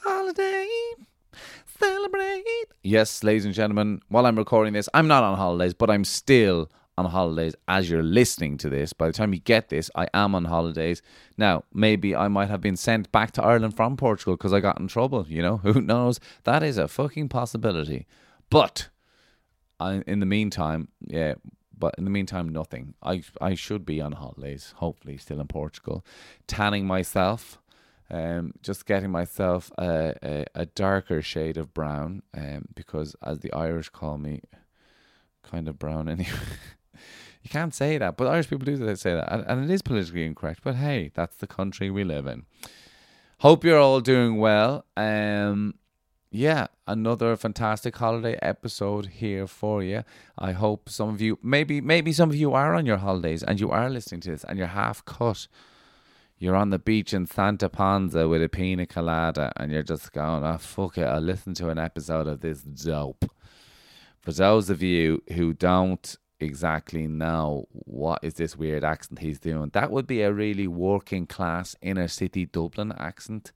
Holiday, celebrate. Yes, ladies and gentlemen, while I'm recording this, I'm not on holidays, but I'm still on holidays as you're listening to this. By the time you get this, I am on holidays. Now, maybe I might have been sent back to Ireland from Portugal because I got in trouble, you know? Who knows? That is a fucking possibility. But in the meantime, nothing. I should be on holidays, hopefully still in Portugal, tanning myself. Just getting myself a darker shade of brown, because as the Irish call me, kind of brown anyway. You can't say that, but Irish people do say that, and it is politically incorrect, but hey, that's the country we live in. Hope you're all doing well. Yeah, another fantastic holiday episode here for you. I hope some of you, maybe some of you are on your holidays and you are listening to this and you're half cut. You're on the beach in Santa Panza with a pina colada and you're just going, oh, fuck it, I'll listen to an episode of this dope. For those of you who don't exactly know what is this weird accent he's doing, that would be a really working class inner city Dublin accent,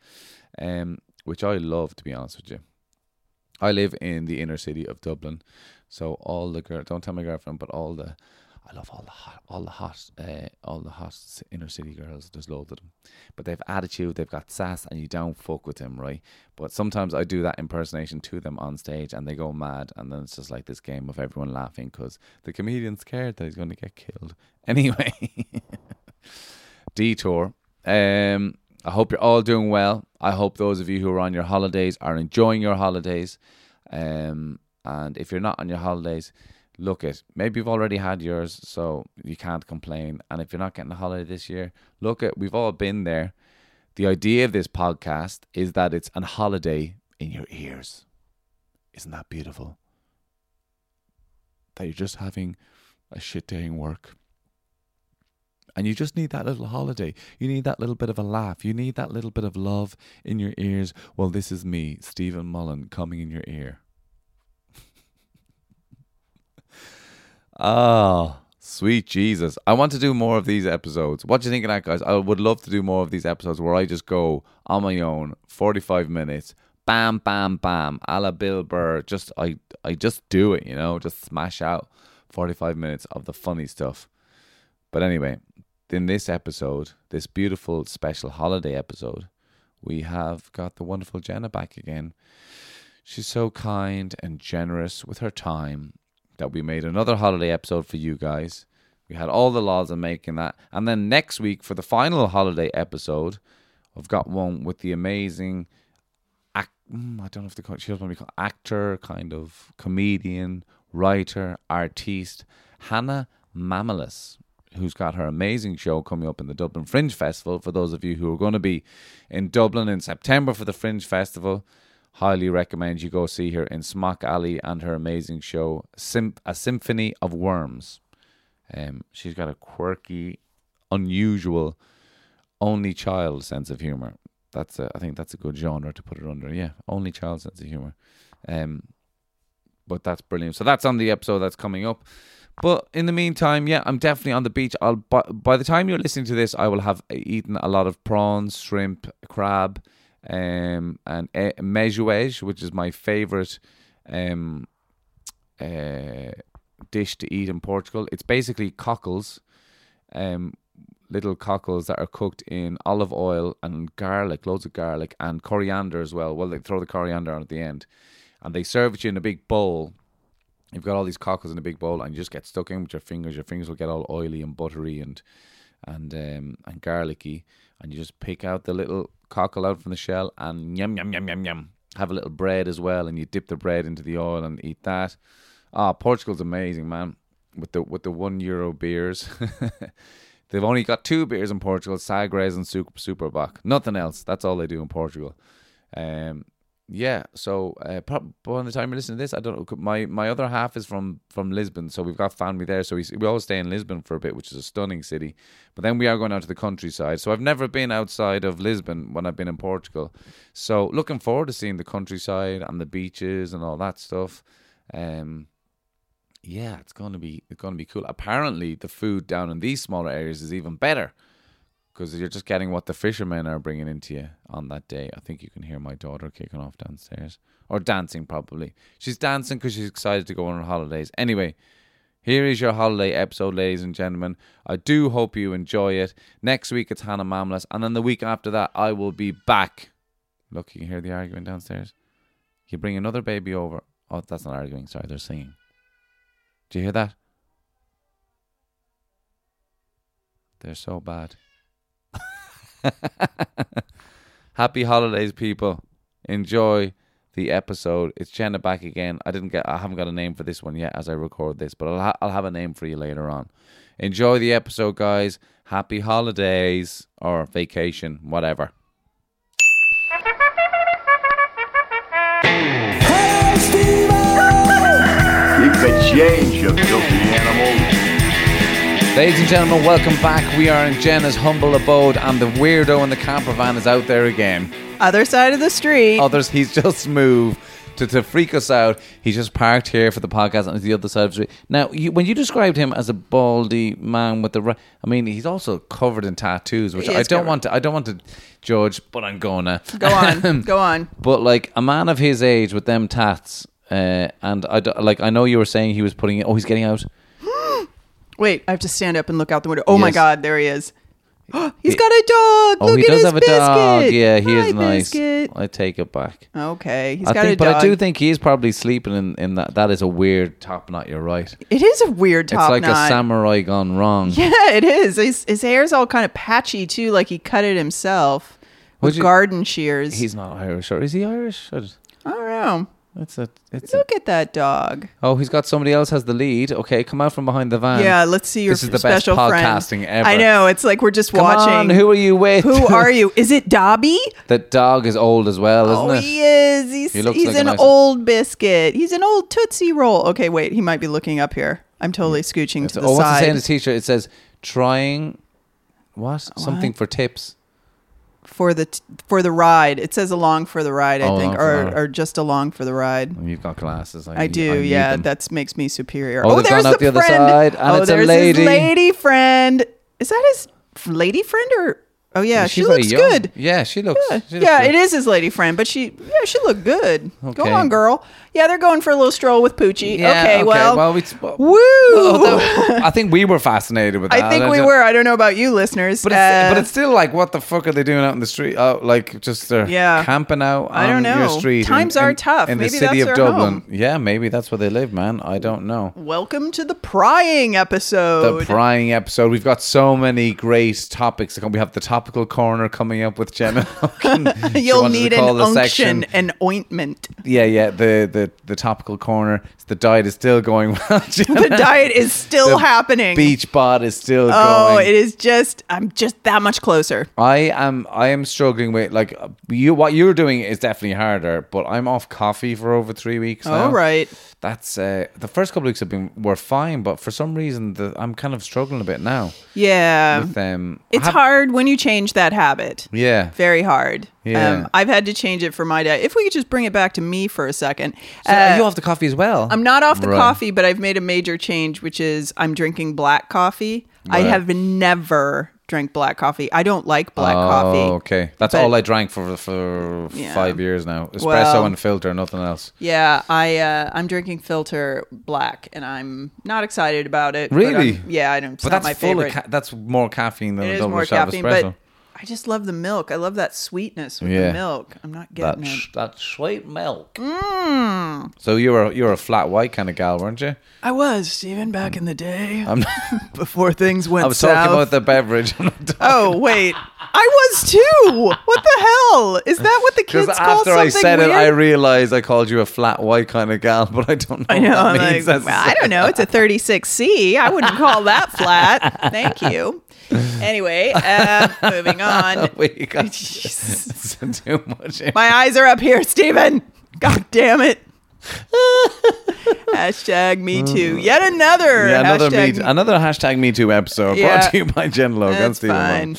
which I love, to be honest with you. I live in the inner city of Dublin, so don't tell my girlfriend, but I love all the hot inner city girls. There's loads of them, but they've attitude, they've got sass, and you don't fuck with them, right? But sometimes I do that impersonation to them on stage, and they go mad, and then it's just like this game of everyone laughing because the comedian's scared that he's going to get killed. Anyway, detour. I hope you're all doing well. I hope those of you who are on your holidays are enjoying your holidays, and if you're not on your holidays, look it, maybe you've already had yours, so you can't complain. And if you're not getting a holiday this year, look it, we've all been there. The idea of this podcast is that it's an holiday in your ears. Isn't that beautiful? That you're just having a shit day in work. And you just need that little holiday. You need that little bit of a laugh. You need that little bit of love in your ears. Well, this is me, Stephen Mullen, coming in your ear. Oh, sweet Jesus. I want to do more of these episodes. What do you think of that, guys? I would love to do more of these episodes where I just go on my own, 45 minutes, bam, bam, bam, a la Bill Burr. I just do it, you know, just smash out 45 minutes of the funny stuff. But anyway, in this episode, this beautiful special holiday episode, we have got the wonderful Jenna back again. She's so kind and generous with her time that we made another holiday episode for you guys. We had all the laws of making that. And then next week for the final holiday episode, I've got one with the amazing, actor, kind of comedian, writer, artiste, Hannah Mamalis, who's got her amazing show coming up in the Dublin Fringe Festival. For those of you who are going to be in Dublin in September for the Fringe Festival, highly recommend you go see her in Smock Alley and her amazing show, A Symphony of Worms. She's got a quirky, unusual, only child sense of humor. I think that's a good genre to put it under. Yeah, only child sense of humor. But that's brilliant. So that's on the episode that's coming up. But in the meantime, yeah, I'm definitely on the beach. By the time you're listening to this, I will have eaten a lot of prawns, shrimp, crab, and mezouej, which is my favourite dish to eat in Portugal. It's basically cockles little cockles that are cooked in olive oil and garlic, loads of garlic and coriander as well. Well, they throw the coriander on at the end, and they serve it you in a big bowl. You've got all these cockles in a big bowl, and you just get stuck in with your fingers. Your fingers will get all oily and buttery and garlicky, and you just pick out the little cockle out from the shell and yum yum yum yum yum. Have a little bread as well, and you dip the bread into the oil and eat that. Ah, Portugal's amazing, man. With the €1 beers. They've only got two beers in Portugal, Sagres and Super Bock. Nothing else. That's all they do in Portugal. Yeah, so by the time you're listening to this, I don't know. My other half is from Lisbon, so we've got family there. So we always stay in Lisbon for a bit, which is a stunning city. But then we are going out to the countryside. So I've never been outside of Lisbon when I've been in Portugal. So looking forward to seeing the countryside and the beaches and all that stuff. Yeah, it's going to be cool. Apparently, the food down in these smaller areas is even better, because you're just getting what the fishermen are bringing into you on that day. I think you can hear my daughter kicking off downstairs. Or dancing, probably. She's dancing because she's excited to go on her holidays. Anyway, here is your holiday episode, ladies and gentlemen. I do hope you enjoy it. Next week, it's Hannah Mamalis. And then the week after that, I will be back. Look, you can hear the arguing downstairs. You bring another baby over. Oh, that's not arguing. Sorry, they're singing. Do you hear that? They're so bad. Happy holidays, people. Enjoy the episode. It's Jenna back again. I haven't got a name for this one yet as I record this, but I'll have a name for you later on. Enjoy the episode, guys. Happy holidays or vacation, whatever. Hey, Steve! Keep the change, you filthy animals. Ladies and gentlemen, welcome back. We are in Jenna's humble abode, and the weirdo in the camper van is out there again. Other side of the street. He's just moved to freak us out. He's just parked here for the podcast on the other side of the street. Now, when you described him as a baldy man with the, I mean, he's also covered in tattoos, which I don't want to judge, but I'm gonna. Go on. But like a man of his age with them tats, and I know you were saying he was putting it. Oh, he's getting out. Wait, I have to stand up and look out the window. Oh, yes. My God, there he is. He's got a dog. Oh, look, he does have a dog. Yeah, he is nice. Biscuit. I take it back. Okay, he's got a dog. But I do think he is probably sleeping in that. That is a weird top knot, you're right. It is a weird top knot. It's like a samurai gone wrong. Yeah, it is. His hair's all kind of patchy, too, like he cut it himself with garden shears. He's not Irish, or is he Irish? I don't know. Look at that dog. Oh, he's got somebody else has the lead. Okay, come out from behind the van. Yeah, let's see your special friend. This is the best podcasting ever. I know, it's like we're just watching. Come on, who are you with? Who are you? Is it Dobby? The dog is old as well, isn't it? Oh, he is. He's an old biscuit. He's an old Tootsie Roll. Okay, wait, he might be looking up here. I'm totally scooching to the side. Oh, what's it say in his t-shirt? It says, trying, what? Something for tips. For the ride. It says along for the ride, I think. Or just along for the ride. Well, you've got glasses. I do, yeah. That makes me superior. Oh, there's the friend. Side, and it's there's a lady. His lady friend. Is that his lady friend or... Oh, yeah, she looks good. Yeah, she looks... Yeah, it is his lady friend, but she looked good. Okay. Go on, girl. Yeah, they're going for a little stroll with Poochie. Yeah, okay, well woo! I think we were fascinated with that. I think we were. I don't know about you, listeners. But it's still like, what the fuck are they doing out in the street? They're camping out on your street. Times are tough. In maybe the city of Dublin. Home. Yeah, maybe that's where they live, man. I don't know. Welcome to the prying episode. We've got so many great topics. We have the topical corner coming up with Jenna. You'll need an unction and ointment. Yeah. The topical corner. The diet is still going well. Jenna. The diet is still happening. Beach bod is still going. Oh, it is just. I'm just that much closer. I am struggling with like you. What you're doing is definitely harder. But I'm off coffee for over 3 weeks now. All right. That's the first couple of weeks were fine, but for some reason I'm kind of struggling a bit now. Yeah, it's hard when you change that habit. Yeah, very hard. Yeah, I've had to change it for my diet. If we could just bring it back to me for a second. So are you off the coffee as well? I'm not off the coffee, but I've made a major change, which is I'm drinking black coffee. Right. I have never drink black coffee. I don't like black coffee. Oh, okay. That's all I drank for 5 years now. Espresso and filter, nothing else. Yeah, I'm drinking filter black, and I'm not excited about it. Really? I don't. It's not my favorite. That's more caffeine than a double shot of espresso. But I just love the milk. I love that sweetness with the milk. I'm not getting it. That sweet milk. Mm. So you were a flat white kind of gal, weren't you? I was, Stephen, back in the day. Before things went south. I was talking about the beverage. Oh, wait. I was too. What the hell? Is that what the kids call something weird? After I said it, I realized I called you a flat white kind of gal, but I don't know what that means. Like, I don't know. It's a 36C. I wouldn't call that flat. Thank you. Anyway, moving on. Wait, Jesus. Too much. My eyes are up here, Stephen. God damn it. #MeToo. Yet another. Yeah, another #MeToo episode brought to you by Jen Logan. That's fine.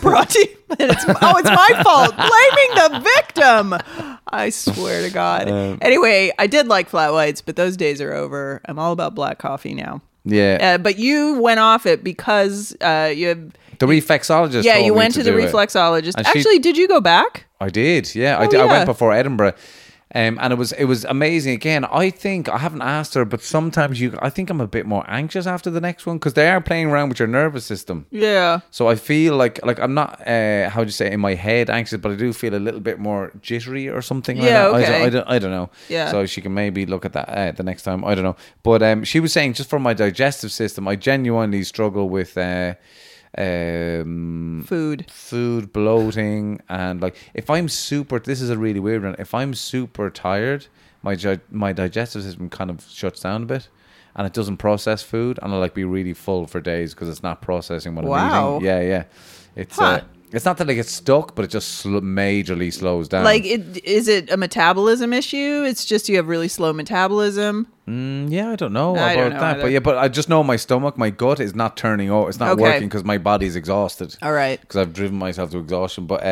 Brought to you. It's my fault. Blaming the victim. I swear to God. Anyway, I did like flat whites, but those days are over. I'm all about black coffee now. Yeah, but you went off it because you have the reflexologist. Yeah, you went to the reflexologist. Actually, did you go back? I did. Yeah, I did. Yeah. I went before Edinburgh, and it was amazing. Again, I think I haven't asked her, but sometimes I think I'm a bit more anxious after the next one because they are playing around with your nervous system. Yeah. So I feel like I'm not how do you say in my head anxious, but I do feel a little bit more jittery or something. Like that. Okay. I don't know. Yeah. So she can maybe look at that the next time. I don't know. But she was saying just for my digestive system, I genuinely struggle with. Food, bloating, and like if I'm super, this is a really weird one. If I'm super tired, my digestive system kind of shuts down a bit, and it doesn't process food, and I'll like be really full for days because it's not processing what I'm eating. Yeah. It's it's not that like it's stuck, but it just majorly slows down. Like, is it a metabolism issue? It's just you have really slow metabolism. I don't know about that, but I just know my stomach, my gut is not turning over. It's not working because my body's exhausted. All right, because I've driven myself to exhaustion. But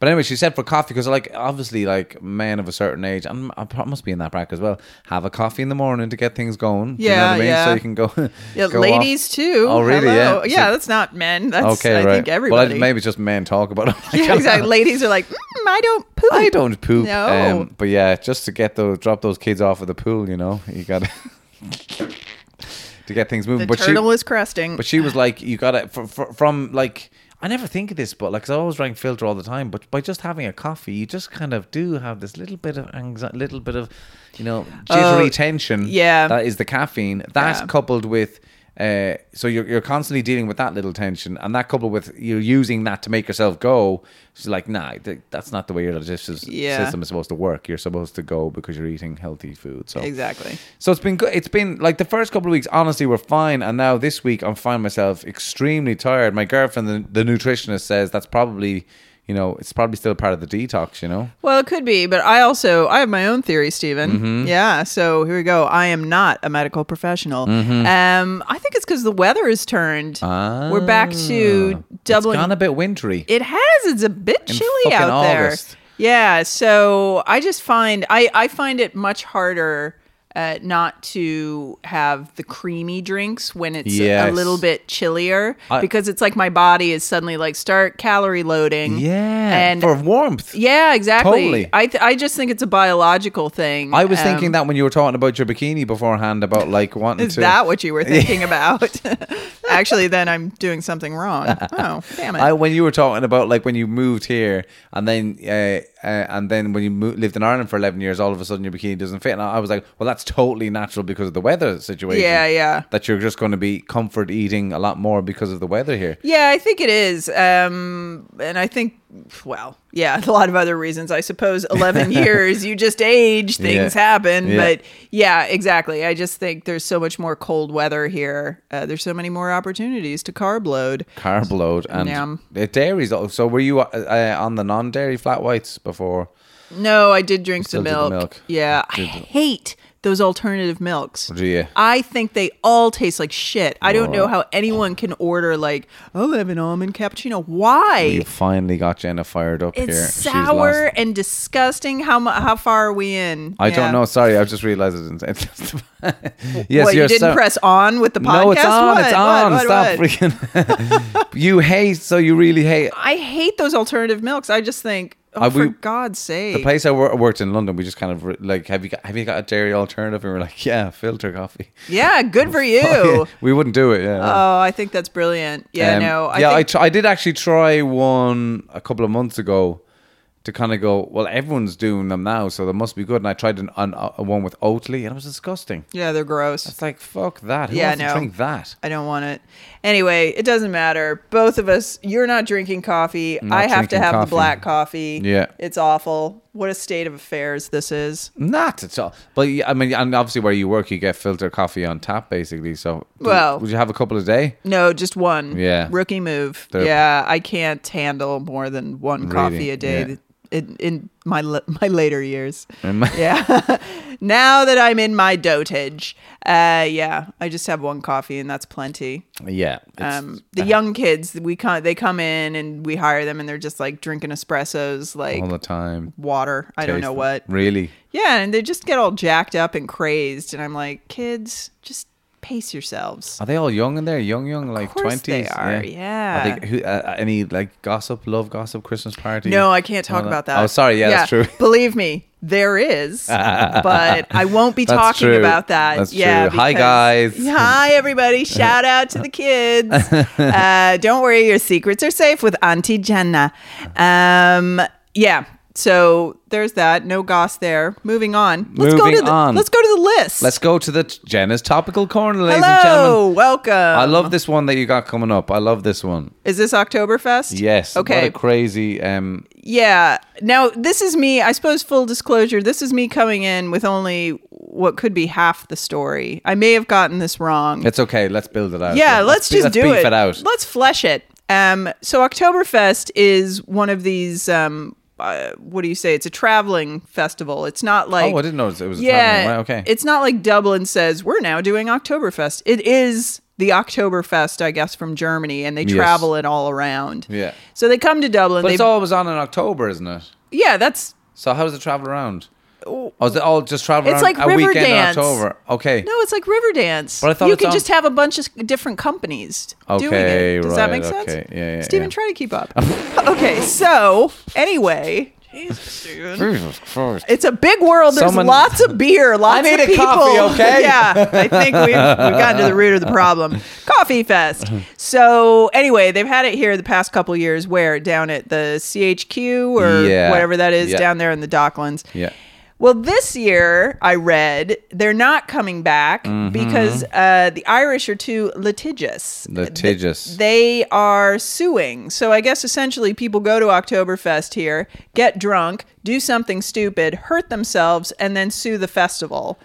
anyway, she said for coffee because like obviously like men of a certain age, and I must be in that bracket as well, have a coffee in the morning to get things going. Yeah, you know what I mean? Yeah. So you can go. Yeah, go ladies off. Too. Oh, really? Hello. Yeah. Yeah, so, that's not men. That's okay, I think everybody. Well, maybe just men talk about it. Yeah, exactly. Ladies are like, I don't poop. I don't poop. No. But yeah, just to drop those kids off at the pool. You know, you got. To get things moving. The turtle is cresting. But she was like, you got it from like, I never think of this, but like, 'cause I always drank filter all the time, but by just having a coffee, you just kind of do have this little bit of anxiety, little bit of, you know, jittery tension. Yeah. That is the caffeine. That's coupled with, so you're constantly dealing with that little tension, and that coupled with you're using that to make yourself go. She's like, nah, that's not the way your digestive system is supposed to work. You're supposed to go because you're eating healthy food. So exactly. So it's been good. It's been like the first couple of weeks, honestly, we're fine. And now this week, I'm finding myself extremely tired. My girlfriend, the nutritionist, says that's probably. You know, it's probably still part of the detox, you know? Well, it could be, but I have my own theory, Stephen. Mm-hmm. Yeah, so here we go. I am not a medical professional. Mm-hmm. I think it's because the weather has turned. We're back to Dublin. It's gone a bit wintry. It has. It's a bit chilly out August. There. Yeah, so I just find, I find it much harder not to have the creamy drinks when it's a little bit chillier because it's like my body is suddenly like start calorie loading and for warmth exactly totally. I just think it's a biological thing. I was thinking that when you were talking about your bikini beforehand about like wanting is to is that what you were thinking about? Actually then I'm doing something wrong. Oh damn it. When you were talking about like when you moved here and then when you lived in Ireland for 11 years, all of a sudden your bikini doesn't fit. And I was like, well, that's totally natural because of the weather situation. Yeah. That you're just going to be comfort eating a lot more because of the weather here. Yeah, I think it is. And I think, well, yeah, a lot of other reasons. I suppose 11 years, you just age, things happen. Yeah. But yeah, exactly. I just think there's so much more cold weather here. There's so many more opportunities to carb load. And dairies. So were you on the non-dairy flat whites? Before? No, I did drink some milk. Yeah, I hate those alternative milks. Do you? I think they all taste like shit. I don't know how anyone can order like, I'll have an almond cappuccino. Why? You finally got Jenna fired up here. It's sour and disgusting. How far are we in? I don't know. Sorry, I've just realized it didn't. Yes, what, you didn't press on with the podcast? No, it's on. What? It's on. What? Stop freaking. You hate, so you really hate. I hate those alternative milks. I just think, for God's sake. The place I worked in London, we just kind of like, have you got a dairy alternative? And we're like, yeah, filter coffee. Yeah, good for you. Oh, yeah. We wouldn't do it. Yeah. Oh, I think that's brilliant. Yeah, no. I did actually try one a couple of months ago to kind of go, well, everyone's doing them now, so they must be good. And I tried a one with Oatly, and it was disgusting. Yeah, they're gross. It's like, fuck that. Who wants to drink that? I don't want it. Anyway, it doesn't matter. Both of us, you're not drinking coffee. I have to have the black coffee. Yeah. It's awful. What a state of affairs this is. Not at all. But, I mean, and obviously where you work, you get filter coffee on tap, basically. So, would you have a couple a day? No, just one. Yeah. Rookie move. Yeah, I can't handle more than one coffee a day. Yeah. In my later years. Yeah. Now that I'm in my dotage. I just have one coffee and that's plenty. Yeah. The young kids, they come in and we hire them and they're just like drinking espressos like all the time. Water. I don't know what. Really? Yeah, and they just get all jacked up and crazed and I'm like, kids, just pace yourselves. Are they all young in there? Young, like 20s? Of course they are, yeah. Are they, any like love gossip, Christmas party? No, I can't talk about that. Oh, sorry, yeah, that's true. Believe me, there is, but I won't be talking about that. That's true. Hi, guys. Hi, everybody. Shout out to the kids. Don't worry, your secrets are safe with Auntie Jenna. Yeah. So there's that. No goss there. Moving on. Let's go to the list. Let's go to the Jenna's Topical Corner, ladies and gentlemen. Hello, welcome. I love this one that you got coming up. I love this one. Is this Oktoberfest? Yes. Okay. What a crazy... Yeah. Now, this is me. I suppose full disclosure, this is me coming in with only what could be half the story. I may have gotten this wrong. It's okay. Let's build it out. Yeah, let's beef it out. Let's flesh it. So Oktoberfest is one of these... what do you say? It's a traveling festival. It's not like... Oh, I didn't know it was a traveling. Wow, okay. It's not like Dublin says, we're now doing Oktoberfest. It is the Oktoberfest, I guess, from Germany, and they travel it all around. Yeah. So they come to Dublin. But it's always on in October, isn't it? Yeah, that's... So how does it travel around? Oh, is it all just travel around like a weekend in October? Okay. No, it's like Riverdance. But I thought you could just have a bunch of different companies doing it. Does that make sense? Okay. Yeah, Stephen, try to keep up. Okay, so anyway... Jesus Christ. It's a big world. There's lots of beer, lots of people. I need a coffee, okay? Yeah, I think we've gotten to the root of the problem. Coffee Fest. So anyway, they've had it here the past couple years where down at the CHQ or whatever that is down there in the Docklands. Yeah. Well, this year, I read, they're not coming back because the Irish are too litigious. They are suing. So I guess essentially people go to Oktoberfest here, get drunk, do something stupid, hurt themselves, and then sue the festival.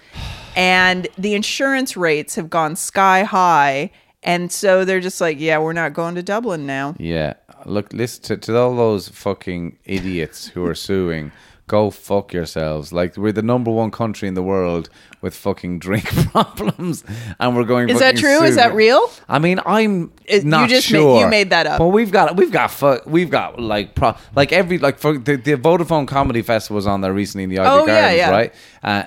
And the insurance rates have gone sky high. And so they're just like, yeah, we're not going to Dublin now. Yeah. Look, listen to all those fucking idiots who are suing. Go fuck yourselves. Like, we're the number one country in the world with fucking drink problems, and we're going. Is that true? Is that real? I mean, I'm not sure. You made that up. But we've got the Vodafone Comedy Festival was on there recently in the Ivy Gardens, right?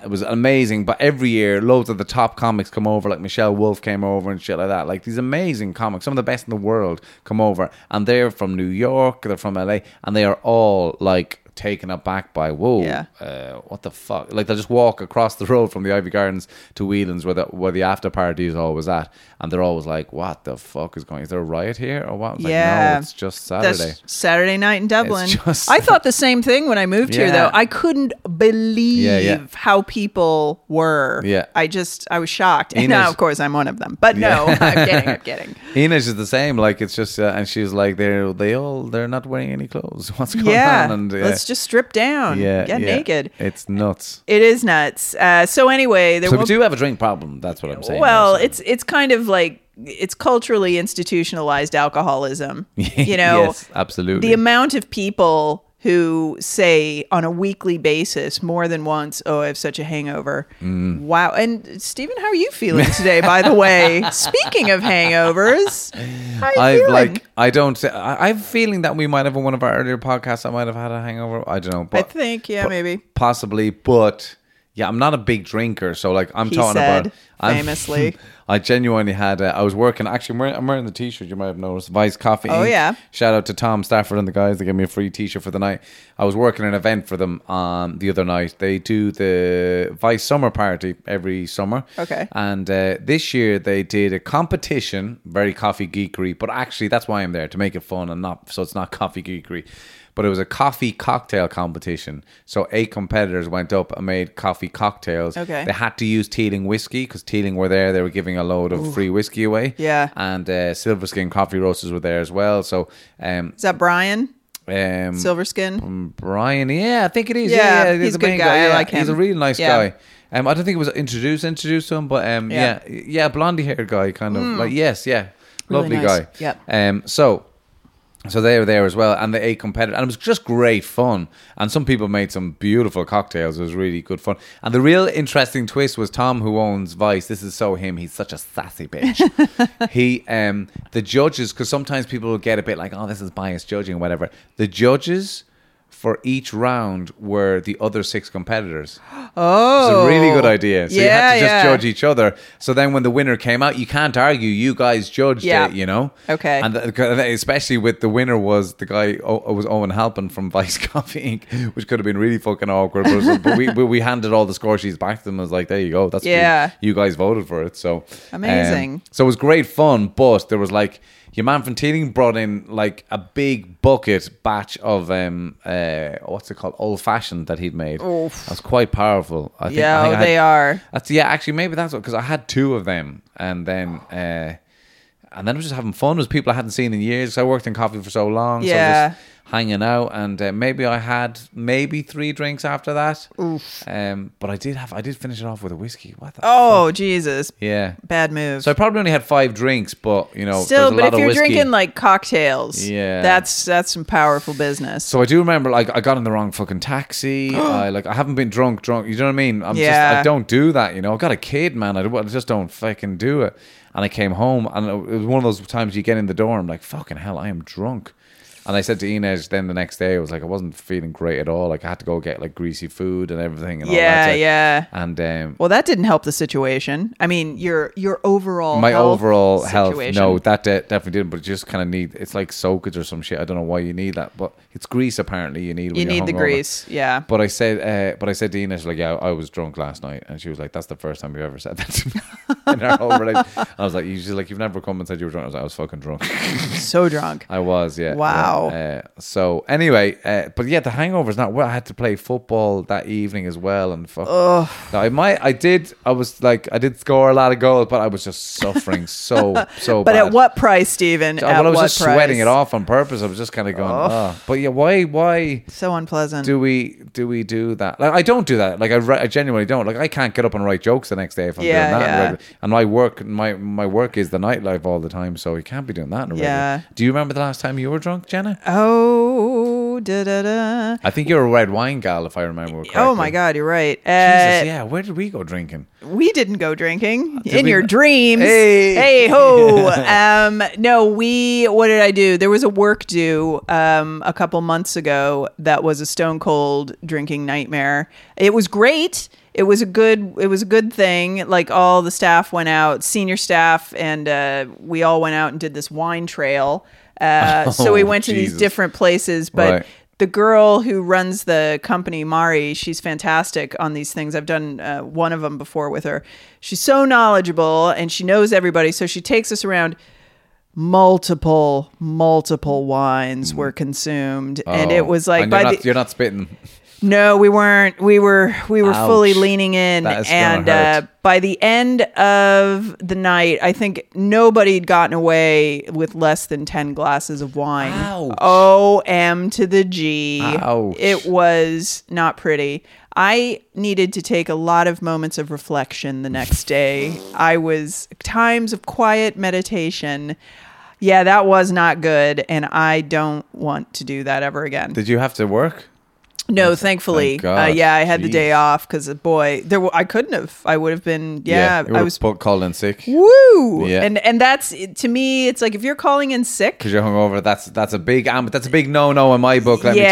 It was amazing. But every year, loads of the top comics come over, like Michelle Wolf came over and shit like that. Like these amazing comics, some of the best in the world, come over, and they're from New York, they're from LA, and they are all like. Taken aback by what the fuck, like they'll just walk across the road from the Ivy Gardens to Whelan's where the after party is always at, and they're always like, what the fuck is there a riot here or what? No, it's just Saturday. That's Saturday night in Dublin. I thought the same thing when I moved here though. I couldn't believe how people were. I was shocked. Inês, and now of course I'm one of them, but no, I'm kidding. Inês is the same, like it's just and she's like they're not wearing any clothes, what's going on? And let's just strip down, get naked. It's nuts. It is nuts. So anyway, so we do have a drink problem. That's what I'm saying. Well, it's kind of like it's culturally institutionalized alcoholism. You know, yes, absolutely. The amount of people who say on a weekly basis more than once, oh, I have such a hangover. Mm. Wow. And Stephen, how are you feeling today, by the way? Speaking of hangovers, how are you feeling? I'm feeling that we might have, on one of our earlier podcasts, I might have had a hangover. I don't know. But, I think, yeah, maybe. Possibly, but... Yeah, I'm not a big drinker, so like I'm talking about famously. I genuinely had. I was working. Actually, I'm wearing the T-shirt. You might have noticed Vice Coffee Inc. Oh yeah! Shout out to Tom Stafford and the guys. They gave me a free T-shirt for the night. I was working an event for them the other night. They do the Vice Summer Party every summer. Okay. And this year they did a competition, very coffee geekery. But actually, that's why I'm there, to make it fun and not so it's not coffee geekery. But it was a coffee cocktail competition. So 8 competitors went up and made coffee cocktails. Okay. They had to use Teeling whiskey because Teeling were there. They were giving a load of free whiskey away. Yeah. And Silverskin coffee roasters were there as well. So is that Brian? Silverskin? Brian, yeah, I think it is. Yeah, he's a good guy. Yeah, I like him. He's a really nice guy. I don't think it was introduced to him, but blondie haired guy, kind of like really lovely nice guy. Yep. So they were there as well, and the 8 competitors, and it was just great fun. And some people made some beautiful cocktails. It was really good fun. And the real interesting twist was Tom, who owns Vice. This is so him. He's such a sassy bitch. The judges, because sometimes people will get a bit like, oh, this is biased judging or whatever. The judges for each round were the other 6 competitors. Oh. It's a really good idea. So you had to just judge each other. So then when the winner came out, you can't argue. You guys judged it, you know? Okay. And especially with the winner was the guy, was Owen Halpin from Vice Coffee Inc., which could have been really fucking awkward. But we handed all the score sheets back to them. I was like, there you go. That's you guys voted for it. So amazing. So it was great fun, but there was like, your man from Teeling brought in like a big bucket batch of what's it called, old fashioned that he'd made. Oof. That's quite powerful. I think they are. Actually, maybe that's what, because I had 2 of them, and then I was just having fun with people I hadn't seen in years. Cause I worked in coffee for so long, so just hanging out, and maybe I had 3 drinks after that. Oof. But I did finish it off with a whiskey. What the fuck? Jesus. Yeah. Bad move. So I probably only had 5 drinks, but you know, still. But if you're drinking like cocktails, that's some powerful business. So I do remember, like, I got in the wrong fucking taxi. I haven't been drunk. You know what I mean? I don't do that. You know, I got a kid, man. I just don't fucking do it. And I came home, and it was one of those times you get in the dorm, like, fucking hell, I am drunk. And I said to Inês then the next day, I was like, I wasn't feeling great at all. Like, I had to go get like greasy food and everything and all that. Yeah, yeah. And well, that didn't help the situation. I mean, your overall health situation. No, that definitely didn't. But just kind of it's like soakage or some shit. I don't know why you need that, but it's grease apparently you need. When you need the grease, yeah. But I said, to Inês, like, yeah, I was drunk last night, and she was like, that's the first time you've ever said that to me in our whole relationship. I was like, she's like, you've never come and said you were drunk. I was like, I was fucking drunk. So drunk. I was, yeah. Wow. Yeah. So anyway, but yeah, the hangover's not well. I had to play football that evening as well, and fuck. Ugh. Now, I did score a lot of goals, but I was just suffering so. But bad. At what price, Stephen? I was just sweating it off on purpose. I was just kind of going, oh. But yeah, why? So unpleasant. Do we do that? Like, I don't do that. Like I genuinely don't. Like I can't get up and write jokes the next day if I'm doing that. Yeah. And my work is the nightlife all the time, so you can't be doing that. Yeah. Do you remember the last time you were drunk, Jenna? Oh, I think you're a red wine gal, if I remember correctly. Oh my God, you're right. Jesus, yeah. Where did we go drinking? We didn't go drinking. Your dreams. Hey ho. No, what did I do? There was a work due a couple months ago that was a stone cold drinking nightmare. It was great. It was a good thing. Like all the staff went out, senior staff, and we all went out and did this wine trail. So we went to these different places, but the girl who runs the company, Mari, she's fantastic on these things. I've done one of them before with her. She's so knowledgeable and she knows everybody. So she takes us around. Multiple wines were consumed, and it was like, you're not spitting. No, we weren't. We were Ouch. Fully leaning in, and by the end of the night, I think nobody had gotten away with less than 10 glasses of wine. Ouch. OM to the G. Ouch. It was not pretty. I needed to take a lot of moments of reflection the next day. I was times of quiet meditation. Yeah, that was not good. And I don't want to do that ever again. Did you have to work? No, thankfully. Yeah, I had the day off because, boy, I couldn't have. I would have been, I was called in sick. Woo! Yeah. And that's, to me, it's like if you're calling in sick. Because you're hungover, that's a big no-no in my book, let me tell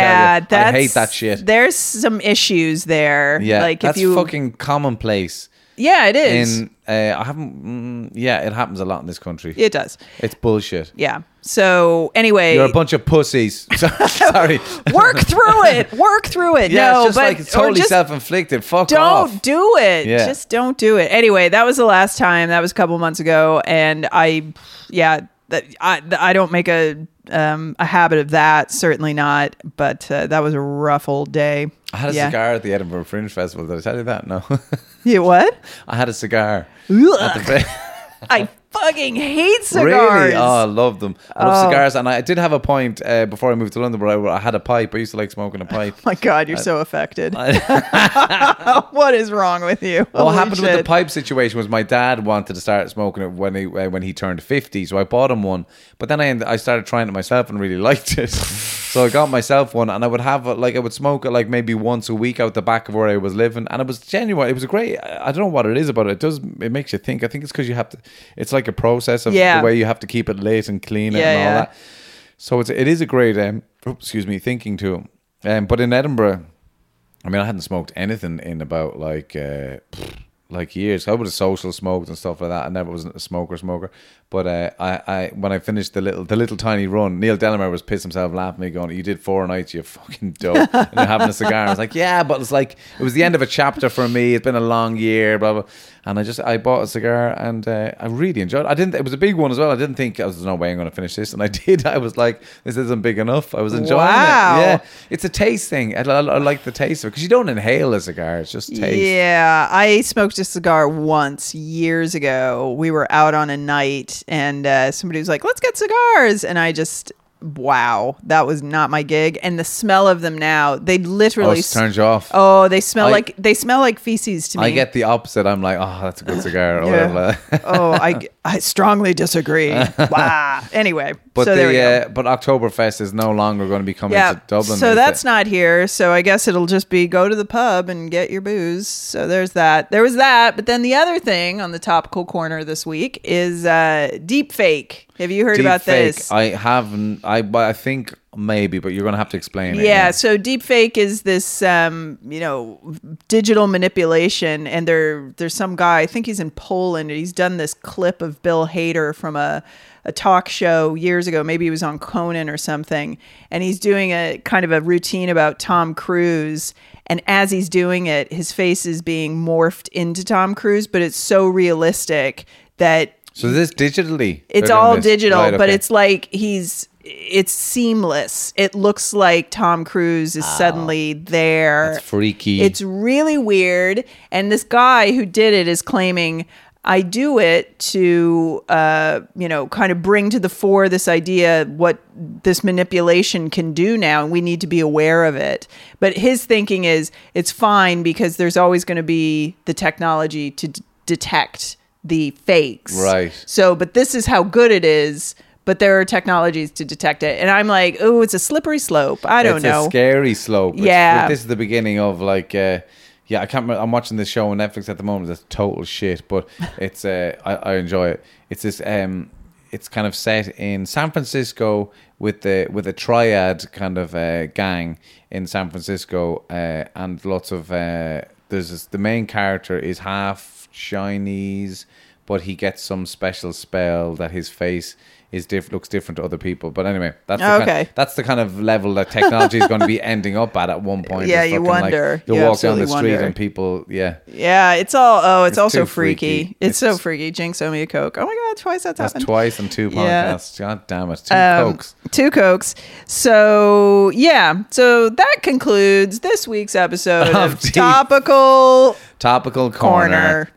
you. I hate that shit. There's some issues there. Yeah, like, that's fucking commonplace. Yeah, it is. It happens a lot in this country. It does. It's bullshit. Yeah. So anyway, you're a bunch of pussies. Sorry. Work through it. Yeah, no, it's just it's totally self-inflicted. Fuck off. Don't do it. Yeah. Just don't do it. Anyway, that was the last time. That was a couple months ago, and I don't make a habit of that. Certainly not. But that was a rough old day. I had a cigar at the Edinburgh Fringe Festival. Did I tell you that? No. You what? I had a cigar. I fucking hate cigars. Really? Oh, I love them. I love cigars. And I did have a point before I moved to London where I had a pipe. I used to like smoking a pipe. Oh my God, you're so affected. What is wrong with you? Well, what happened with the pipe situation was my dad wanted to start smoking it when he turned 50. So I bought him one. But then I started trying it myself and really liked it. So I got myself one, and I would have smoke it like maybe once a week out the back of where I was living, and it was genuine. It was a great. I don't know what it is about it. It makes you think. I think it's because you have to. It's like a process of the way you have to keep it lit and clean it and all that. So it is a great thinking tool. But in Edinburgh, I mean, I hadn't smoked anything in about years. I would have social smoked and stuff like that. I never was a smoker. But when I finished the little tiny run, Neil Delamere was pissed himself laughing at me going, "You did 4 nights, you fucking dope." And you're having a cigar. I was like, yeah, but it's like, it was the end of a chapter for me. It's been a long year, blah, blah. And I bought a cigar and I really enjoyed it. It was a big one as well. I didn't think, there's no way I'm going to finish this. And I did. I was like, this isn't big enough. I was enjoying it. Yeah. It's a taste thing. I like the taste of it because you don't inhale a cigar. It's just taste. Yeah. I smoked a cigar once years ago. We were out on a night and somebody was like, let's get cigars. And I just... wow, that was not my gig. And the smell of them now, they literally turns you off. Oh, they smell like feces to me. I get the opposite. I'm like, oh, that's a good cigar. Yeah. Oh, I strongly disagree. Wow. Anyway, but so but Oktoberfest is no longer going to be coming to Dublin. So that's not here. So I guess it'll just be go to the pub and get your booze. So there's that. There was that. But then the other thing on the topical corner this week is deep fake. Have you heard about this? I haven't. I think maybe, but you're going to have to explain it. Yeah, so deepfake is this, digital manipulation. And there's some guy, I think he's in Poland, and he's done this clip of Bill Hader from a talk show years ago. Maybe he was on Conan or something. And he's doing a kind of a routine about Tom Cruise. And as he's doing it, his face is being morphed into Tom Cruise, but it's so realistic that... So this digitally? It's all digital, right, okay. But it's like it's seamless. It looks like Tom Cruise is suddenly there. That's freaky. It's really weird. And this guy who did it is claiming, I do it to, kind of bring to the fore this idea what this manipulation can do now, and we need to be aware of it. But his thinking is it's fine because there's always going to be the technology to detect the fakes. Right. So, but this is how good it is, but there are technologies to detect it. And I'm like, oh, it's a slippery slope. I don't know. It's a scary slope. Yeah. This is the beginning of I can't remember. I'm watching this show on Netflix at the moment. That's total shit, but it's, I enjoy it. It's this, it's kind of set in San Francisco with a triad kind of gang in San Francisco. And lots of, the main character is half Chinese, but he gets some special spell that his face is looks different to other people. But anyway, that's the kind of level that technology is going to be ending up at one point. Yeah, you wonder. Like, you walk down the street and people, yeah, it's all. Oh, it's also freaky. It's so freaky. Jinx, owe me a Coke. Oh my God, twice that's happened. Twice in 2 podcasts. Yeah. God damn it, 2 Cokes. 2 Cokes. So yeah, so that concludes this week's episode of Topical Corner.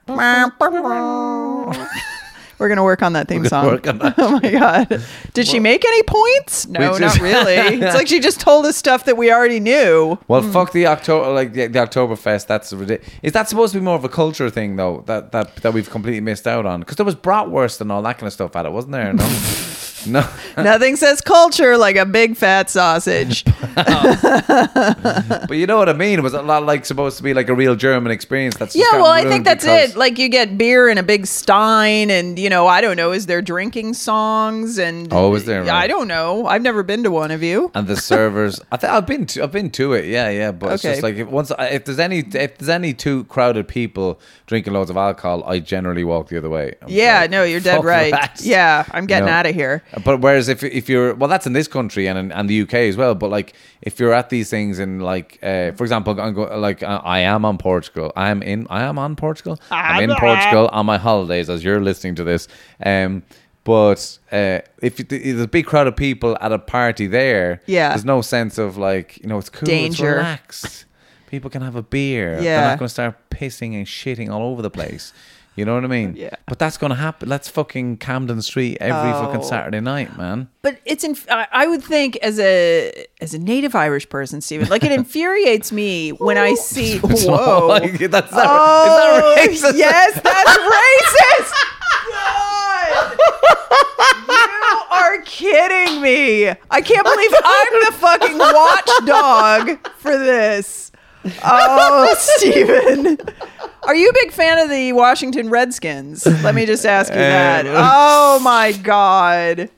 We're going to work on that theme song. Oh, my God. Did she make any points? No, not really. It's like she just told us stuff that we already knew. Well, fuck the Oktoberfest. That's ridiculous. Is that supposed to be more of a culture thing, though, that we've completely missed out on? Because there was bratwurst and all that kind of stuff at it, wasn't there? No? No. Nothing says culture like a big fat sausage. But you know what I mean? It was not like supposed to be like a real German experience. That's just yeah, well, I think that's it. Like you get beer in a big stein and, you know, I don't know, is there drinking songs? And oh, is there? Right? I don't know. I've never been to one of you. And the servers. I've been to it. Yeah, yeah. But okay. It's just like if there's any two crowded people drinking loads of alcohol, I generally walk the other way. You're dead right. That. Yeah, I'm getting out of here. But whereas if you're, well, that's in this country and the UK as well. But like if you're at these things in like, for example, I'm in Portugal on my holidays as you're listening to this. But if there's a big crowd of people at a party there, there's no sense of like, you know, it's cool, danger. It's relaxed. People can have a beer. Yeah. They're not going to start pissing and shitting all over the place. You know what I mean? Yeah. But that's going to happen. That's fucking Camden Street every fucking Saturday night, man. But it's I would think as a native Irish person, Stephen, like it infuriates me when I see. Whoa! Is that racist? Yes, that's racist. You are kidding me. I can't believe I'm the fucking watchdog for this. Oh, Stephen. Are you a big fan of the Washington Redskins? Let me just ask you that. Oh, my God.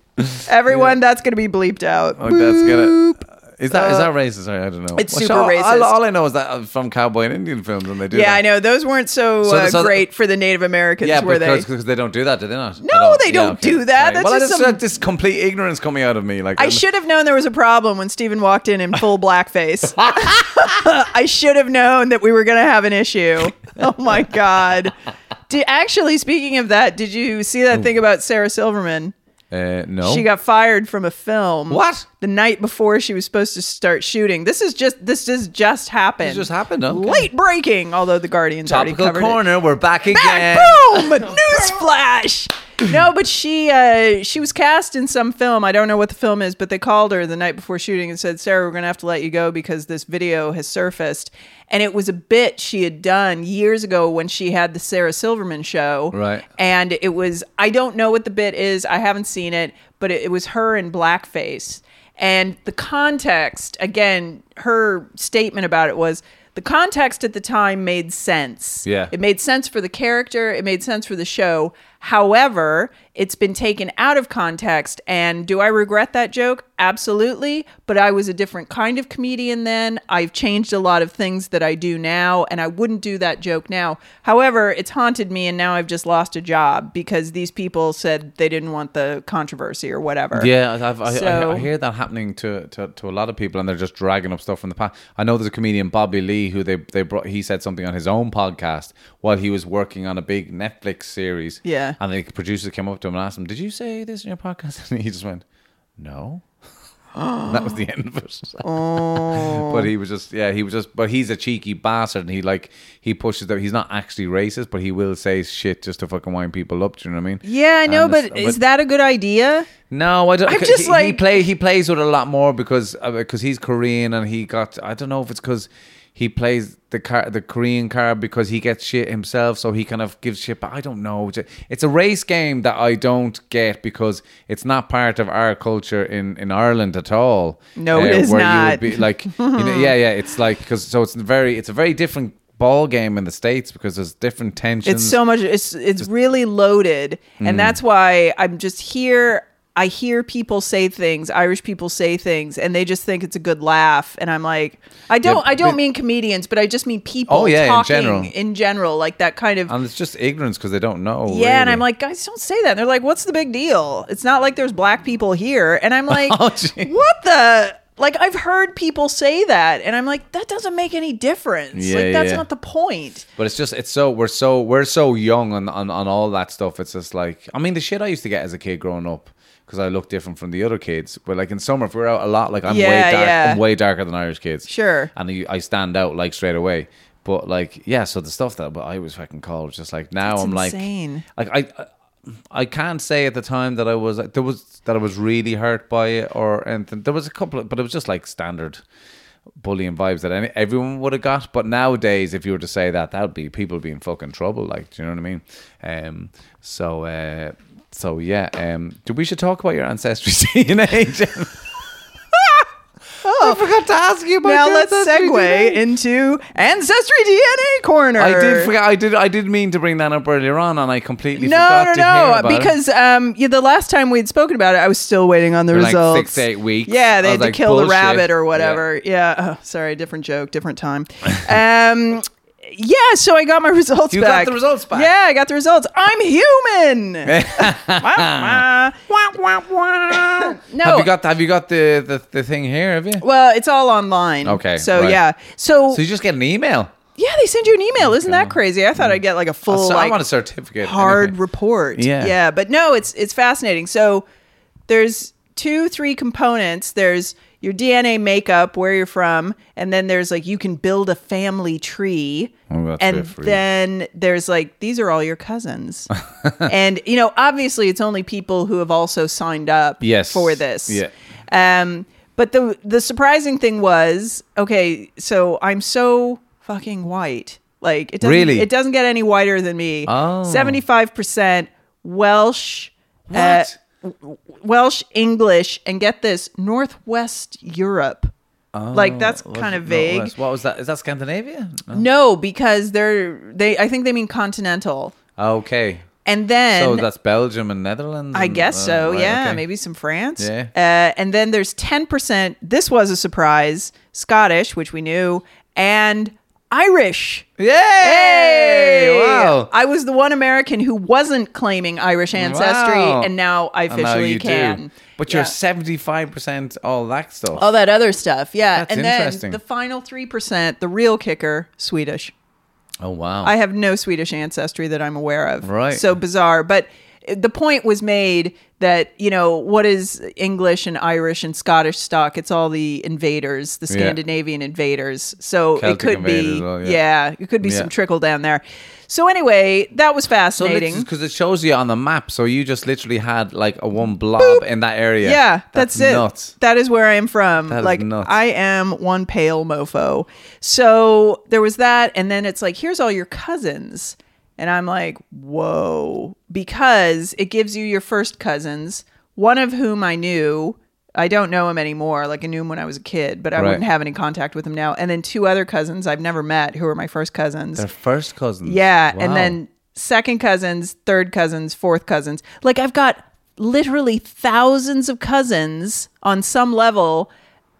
Everyone, that's going to be bleeped out. Oh, that's going to... Is that racist? Sorry, I don't know. It's super racist. All I know is that from cowboy and Indian films, and they do. Yeah, that. I know those weren't so great for the Native Americans. Yeah, because they don't do that, do they not? No, they don't do that. Right. That's just complete ignorance coming out of me. Like I should have known there was a problem when Stephen walked in full blackface. I should have known that we were going to have an issue. Oh my God! Actually, speaking of that, did you see that thing about Sarah Silverman? No. She got fired from a film. What? The night before she was supposed to start shooting. This just happened. This just happened, huh? Okay. Late breaking, although the Guardian's Topical already covered Corner, it. We're back again. Boom! Newsflash! No, but she was cast in some film. I don't know what the film is, but they called her the night before shooting and said, Sarah, we're going to have to let you go because this video has surfaced. And it was a bit she had done years ago when she had the Sarah Silverman show. Right. And it was, I don't know what the bit is. I haven't seen it, but it was her in blackface. And the context, again, her statement about it was, the context at the time made sense. Yeah. It made sense for the character. It made sense for the show. However, it's been taken out of context. And do I regret that joke? Absolutely. But I was a different kind of comedian then. I've changed a lot of things that I do now. And I wouldn't do that joke now. However, it's haunted me. And now I've just lost a job because these people said they didn't want the controversy or whatever. Yeah, I hear that happening to a lot of people. And they're just dragging up stuff from the past. I know there's a comedian, Bobby Lee, who they brought, he said something on his own podcast while he was working on a big Netflix series. Yeah. And the producer came up to him and asked him, did you say this in your podcast? And he just went, no. And that was the end of it. Oh. But he was just, but he's a cheeky bastard and he pushes that he's not actually racist, but he will say shit just to fucking wind people up. Do you know what I mean? Yeah, I know, but is that a good idea? No, I don't. I'm just he plays with it a lot more because he's Korean and he got, I don't know if it's because he plays the Korean card because he gets shit himself, so he kind of gives shit. But I don't know. It's a race game that I don't get because it's not part of our culture in Ireland at all. No, it is where not. You would be like, you know, yeah. It's like so it's a very different ball game in the States because there's different tensions. It's so much. It's really loaded, and that's why I'm just here. I hear people say things, Irish people say things, and they just think it's a good laugh. And I'm like, I don't mean comedians, but I just mean people talking in general, like that kind of... And it's just ignorance because they don't know. Yeah, really. And I'm like, guys, don't say that. And they're like, what's the big deal? It's not like there's black people here. And I'm like, what the... Like, I've heard people say that, and I'm like, that doesn't make any difference. Yeah, like, that's not the point. But it's just, we're so young on all that stuff. It's just like, I mean, the shit I used to get as a kid growing up, because I look different from the other kids. But like in summer, if we're out a lot, like I'm way darker than Irish kids. Sure. And I stand out like straight away. But like, yeah, so the stuff that I was fucking called, just like now that's I'm insane. I can't say at the time that I was like, I was really hurt by it or anything. There was a couple but it was just like standard bullying vibes that everyone would have got. But nowadays, if you were to say that, that would be people would be in fucking trouble. Like, do you know what I mean? So yeah, we should talk about your ancestry DNA. Oh, I forgot to ask you about your ancestry. Now let's segue into Ancestry DNA Corner. I did mean to bring that up earlier on, and I completely forgot to hear about it. Because the last time we'd spoken about it, I was still waiting on the results. Like 6 to 8 weeks. Yeah, they had to kill the rabbit or whatever. Yeah. Oh, sorry, different joke, different time. Yeah, so I got my results back. You got the results back? Yeah, I got the results. I'm human. No. Have you got the thing here, have you? Well, it's all online. Okay. So, right. Yeah. So you just get an email? Yeah, they send you an email. Isn't that crazy? I thought I'd get like a full, I want a certificate. Hard report. Yeah. Yeah, but no, it's fascinating. So there's 2-3 components. There's your DNA makeup, where you're from, and then there's like you can build a family tree, and then there's like these are all your cousins, and obviously it's only people who have also signed up for this. Yeah. But the surprising thing was, okay, so I'm so fucking white, like it doesn't get any whiter than me. Oh. 75% Welsh. What? Welsh, English, and get this, Northwest Europe. Oh, like that's kind of vague. Northwest. What was that? Is that Scandinavia? No, because I think they mean continental. Okay. And then so that's Belgium and Netherlands. I guess so. Right, yeah, okay. Maybe some France. Yeah. And then there's 10%. This was a surprise. Scottish, which we knew, and Irish. Yay! Hey! Wow. I was the one American who wasn't claiming Irish ancestry, and now I officially can. Do. But you're 75% all that stuff. All that other stuff, yeah. That's interesting. Then the final 3%, the real kicker, Swedish. Oh, wow. I have no Swedish ancestry that I'm aware of. Right. So bizarre. But the point was made that, what is English and Irish and Scottish stock? It's all the invaders, the Scandinavian invaders. So Celtic it could be some trickle down there. So anyway, that was fascinating. Because it shows you on the map. So you just literally had like a one blob in that area. Yeah, that's it. Nuts. That is where I am from. That is nuts. I am one pale mofo. So there was that. And then it's like, here's all your cousins. And I'm like, whoa, because it gives you your first cousins, one of whom I knew. I don't know him anymore. Like I knew him when I was a kid, but I wouldn't have any contact with him now. And then 2 other cousins I've never met who are my first cousins. They're first cousins. Yeah. Wow. And then second cousins, third cousins, fourth cousins. Like I've got literally thousands of cousins on some level.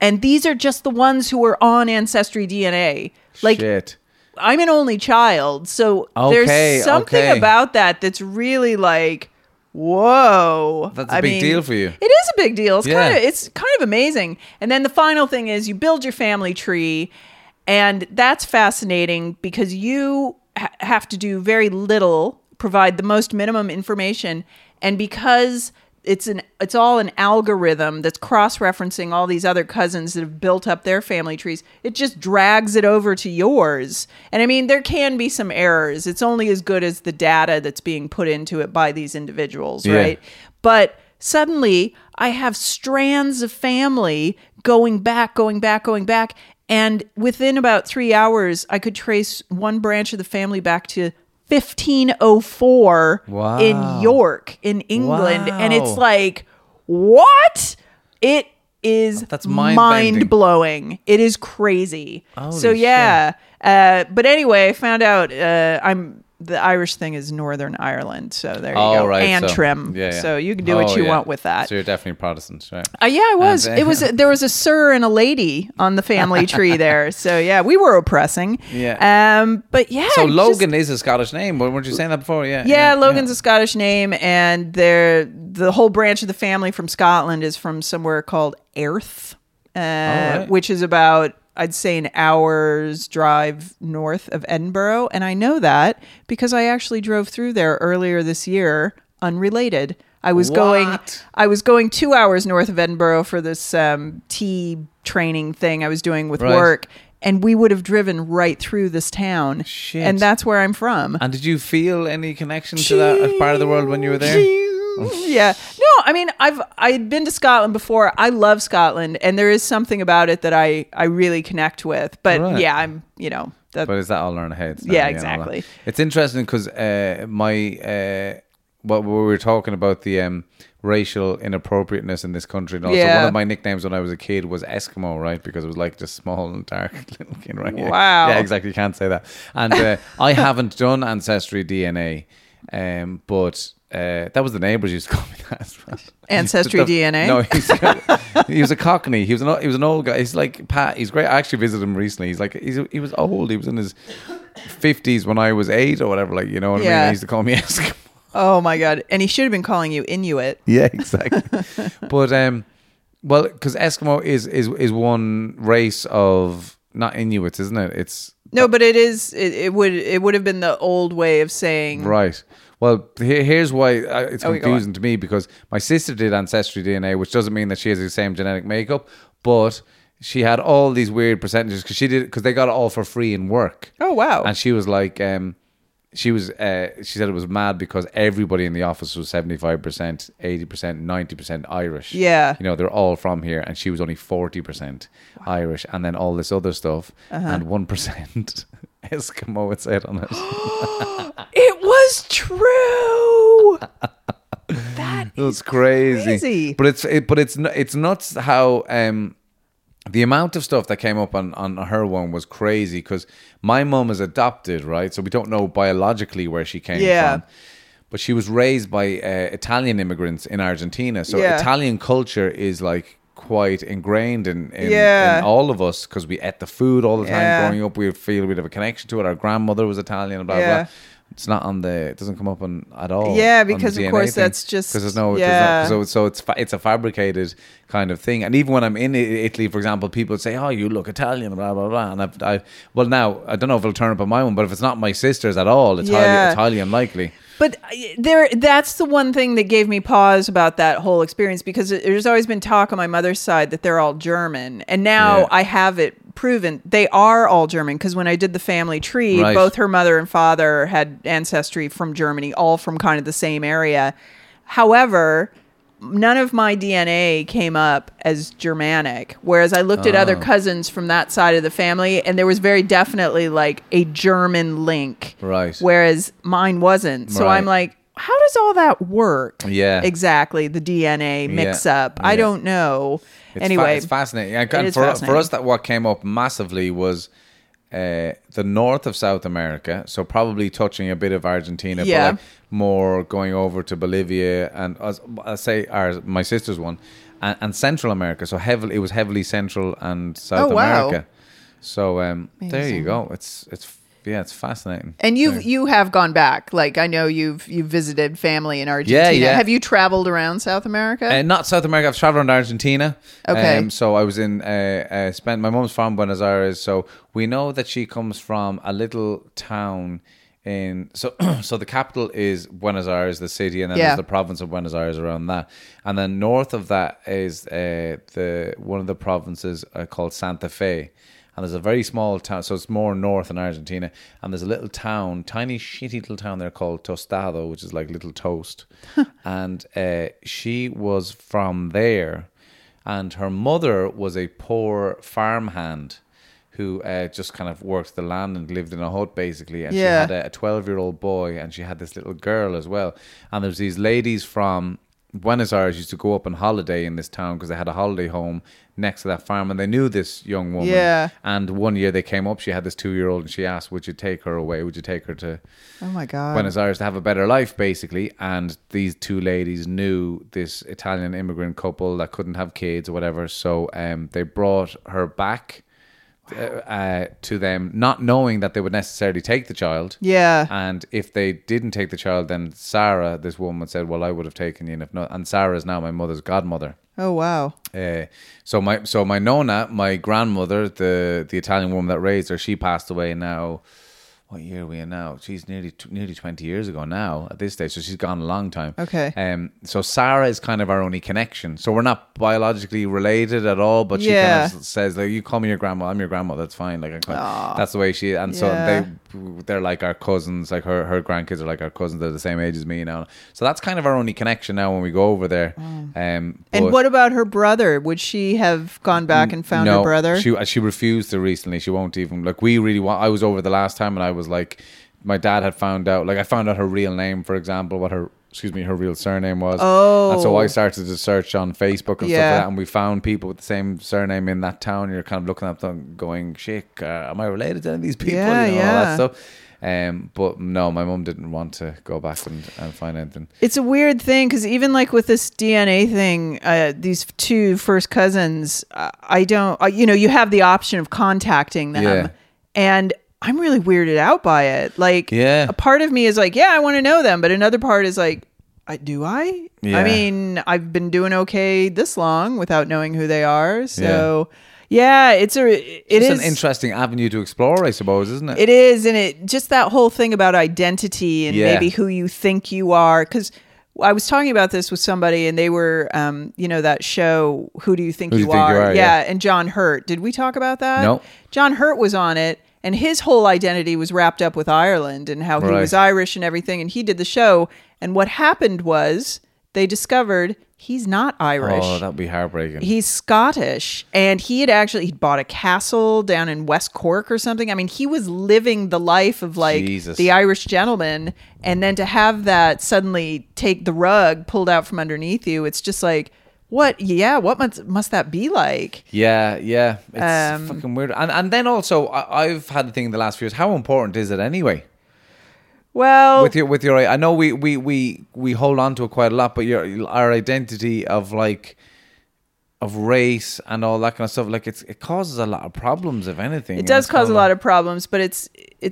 And these are just the ones who are on Ancestry DNA. Like, shit. I'm an only child, so there's something about that that's really like, whoa. That's a big deal for you. It is a big deal. It's kind of amazing. And then the final thing is you build your family tree, and that's fascinating because you have to do very little, provide the most minimum information, and because it's all an algorithm that's cross-referencing all these other cousins that have built up their family trees. It just drags it over to yours. And I mean, there can be some errors. It's only as good as the data that's being put into it by these individuals, right? But suddenly I have strands of family going back. And within about 3 hours, I could trace one branch of the family back to 1504 in York, in England. Wow. And it's like, what? It is mind-blowing. It is crazy. Holy shit. But anyway, I found out the Irish thing is Northern Ireland. So there you go. Right, Antrim. So you can do what you want with that. So you're definitely Protestant, right? I was. There was a sir and a lady on the family tree there. So yeah, we were oppressing. Yeah. But yeah. So Logan is a Scottish name. Weren't you saying that before? Yeah. Yeah, Logan's a Scottish name. And the whole branch of the family from Scotland is from somewhere called Airth, which is about, I'd say, an hour's drive north of Edinburgh. And I know that because I actually drove through there earlier this year, unrelated. I was going 2 hours north of Edinburgh for this tea training thing I was doing with work. And we would have driven right through this town. Shit. And that's where I'm from. And did you feel any connection to that part of the world when you were there? Yeah. No, I mean, I'd been to Scotland before. I love Scotland, and there is something about it that I really connect with. But I'm, But is that all in our heads? Yeah, exactly. It's interesting because my what we were talking about, the racial inappropriateness in this country. And also one of my nicknames when I was a kid was Eskimo, right? Because it was like just small and dark little kid, right? Wow. Yeah, exactly. You can't say that. And I haven't done Ancestry DNA, but... that was the neighbours used to call me that as well. Ancestry DNA? No, he was a Cockney. He was an old guy. He's like Pat. He's great. I actually visited him recently. He was old. He was in his 50s when I was 8 or whatever. Like, you know what I mean? He used to call me Eskimo. Oh my God. And he should have been calling you Inuit. Yeah, exactly. But, well, because Eskimo is one race of, not Inuits, isn't it? It's... No, but it is. It would have been the old way of saying, right. Well, here's why it's confusing to me, because my sister did Ancestry DNA, which doesn't mean that she has the same genetic makeup, but she had all these weird percentages because they got it all for free in work. Oh wow! And she was like, she said it was mad because everybody in the office was 75%, 80%, 90% Irish. Yeah, you know, they're all from here, and she was only 40% Irish, and then all this other stuff, and 1% Eskimo. It said on it. It was true. That's crazy. But it's nuts how the amount of stuff that came up on her one was crazy, because my mum is adopted, right? So we don't know biologically where she came from. But she was raised by Italian immigrants in Argentina. So Italian culture is like quite ingrained in all of us, because we ate the food all the time growing up. We feel we'd have a connection to it. Our grandmother was Italian, blah, blah, blah. It's not on the... It doesn't come up on at all. Yeah, because of course that's just... Because there's no... Yeah. So it's a fabricated kind of thing. And even when I'm in Italy, for example, people say, oh, you look Italian, blah, blah, blah. And well, now, I don't know if it'll turn up on my one, but if it's not my sister's at all, it's highly unlikely. But that's the one thing that gave me pause about that whole experience, because there's always been talk on my mother's side that they're all German. And now I have it proven they are all German, because when I did the family tree, both her mother and father had ancestry from Germany, all from kind of the same area. However, none of my DNA came up as Germanic, whereas I looked at other cousins from that side of the family, and there was very definitely like a German link, right? Whereas mine wasn't. So I'm like, how does all that work? Yeah, exactly. The DNA mix up. Yeah. I don't know. It's fascinating. And for us, that what came up massively was the north of South America. So probably touching a bit of Argentina, but like more going over to Bolivia, and I say my sister's one, and Central America. So it was heavily Central and South America. So there you go. It's fascinating. And you have gone back. Like, I know you've visited family in Argentina. Yeah, yeah. Have you traveled around South America? Not South America. I've traveled around Argentina. Okay. So I was in spent my mom's from Buenos Aires. So we know that she comes from a little town in so the capital is Buenos Aires, the city, and then there's the province of Buenos Aires around that. And then north of that is the one of the provinces called Santa Fe. And there's a very small town, so it's more north in Argentina. And there's a little town, tiny, shitty little town there called Tostado, which is like little toast. And she was from there. And her mother was a poor farmhand who just kind of worked the land and lived in a hut, basically. And she had a 12-year-old boy, and she had this little girl as well. And there's these ladies from Buenos Aires used to go up on holiday in this town, because they had a holiday home next to that farm, and they knew this young woman. Yeah. And one year they came up, she had this 2-year-old, and she asked, would you take her away? Would you take her to Buenos Aires to have a better life, basically? And these two ladies knew this Italian immigrant couple that couldn't have kids or whatever, so they brought her back to them, not knowing that they would necessarily take the child. Yeah. And if they didn't take the child, then Sarah, this woman, said, well, I would have taken you, and if not, and Sarah is now my mother's godmother. Oh wow. So my nonna, my grandmother, the Italian woman that raised her, she passed away now. What year are we in now? She's nearly 20 years ago now at this stage. So she's gone a long time. Okay. So Sarah is kind of our only connection. So we're not biologically related at all, but she kind of says, like, you call me your grandma, I'm your grandma, that's fine. Like, that's the way she is. And so they're like our cousins. Like her grandkids are like our cousins. They're the same age as me now. So that's kind of our only connection now when we go over there. Mm. And what about her brother? Would she have gone back and found her brother? She refused to recently. She won't even. Like, we really want. I was over the last time, and I was like, my dad had found out, like I found out her real name, for example, what her excuse me, her real surname was. Oh. And so I started to search on Facebook and stuff like that, and we found people with the same surname in that town. You're kind of looking at them going, shit, am I related to any of these people? All that stuff. But no, my mum didn't want to go back and find anything. It's a weird thing because even like with this DNA thing, these two first cousins, I don't, you know, you have the option of contacting them, and I'm really weirded out by it. Like, a part of me is like, I want to know them, but another part is like, do I? Yeah. I mean, I've been doing okay this long without knowing who they are, so. Yeah, it's an interesting avenue to explore, I suppose, isn't it? It is, and it just that whole thing about identity and maybe who you think you are. Because I was talking about this with somebody, and they were, you know, that show, Who Do You Think, You Are? Yeah, and John Hurt. Did we talk about that? No. John Hurt was on it, and his whole identity was wrapped up with Ireland and how he was Irish and everything, and he did the show. And what happened was they discovered he's not Irish. Oh, that'd be heartbreaking. He's Scottish. And he had actually, he'd bought a castle down in West Cork or something. I mean, he was living the life of like the Irish gentleman. And then to have that suddenly take the rug pulled out from underneath you, it's just like, what must that be like? Yeah. It's fucking weird. And then also, I've had the thing in the last few years, how important is it anyway? Well, with your, I know we hold on to it quite a lot, but our identity of race and all that kind of stuff, like it causes a lot of problems, if anything. It does cause a lot of problems, but it's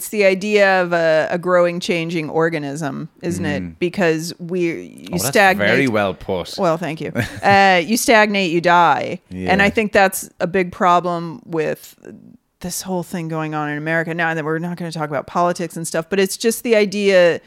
the idea of a growing, changing organism, isn't it? Because you stagnate. That's very well put. Well, thank you. You stagnate, you die, and I think that's a big problem with this whole thing going on in America now, and that we're not going to talk about politics and stuff, but it's just the idea,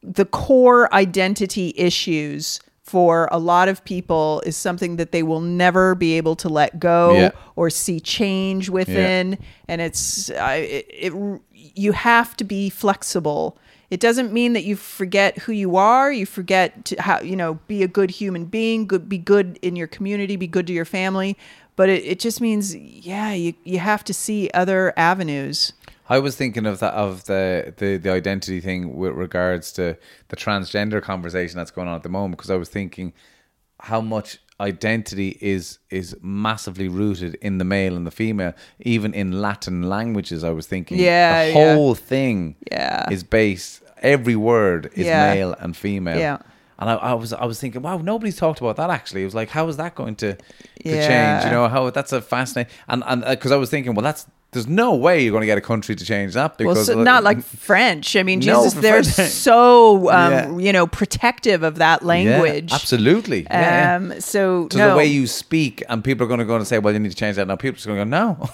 the core identity issues for a lot of people is something that they will never be able to let go or see change within. And you have to be flexible. It doesn't mean that you forget who you are. You forget how, you know, be a good human being, be good in your community, be good to your family. But it just means, you have to see other avenues. I was thinking of that, of the identity thing with regards to the transgender conversation that's going on at the moment, because I was thinking how much identity is massively rooted in the male and the female, even in Latin languages. I was thinking the whole thing is based, every word is male and female. Yeah. And I was thinking, wow, nobody's talked about that actually. It was like, how is that going to change? You know, how that's a fascinating, and because I was thinking, well, there's no way you're going to get a country to change that, because not like French. I mean, Jesus, they're so you know, protective of that language. Yeah, absolutely. So the way you speak, and people are going to go and say, well, you need to change that now. People are going to go, no.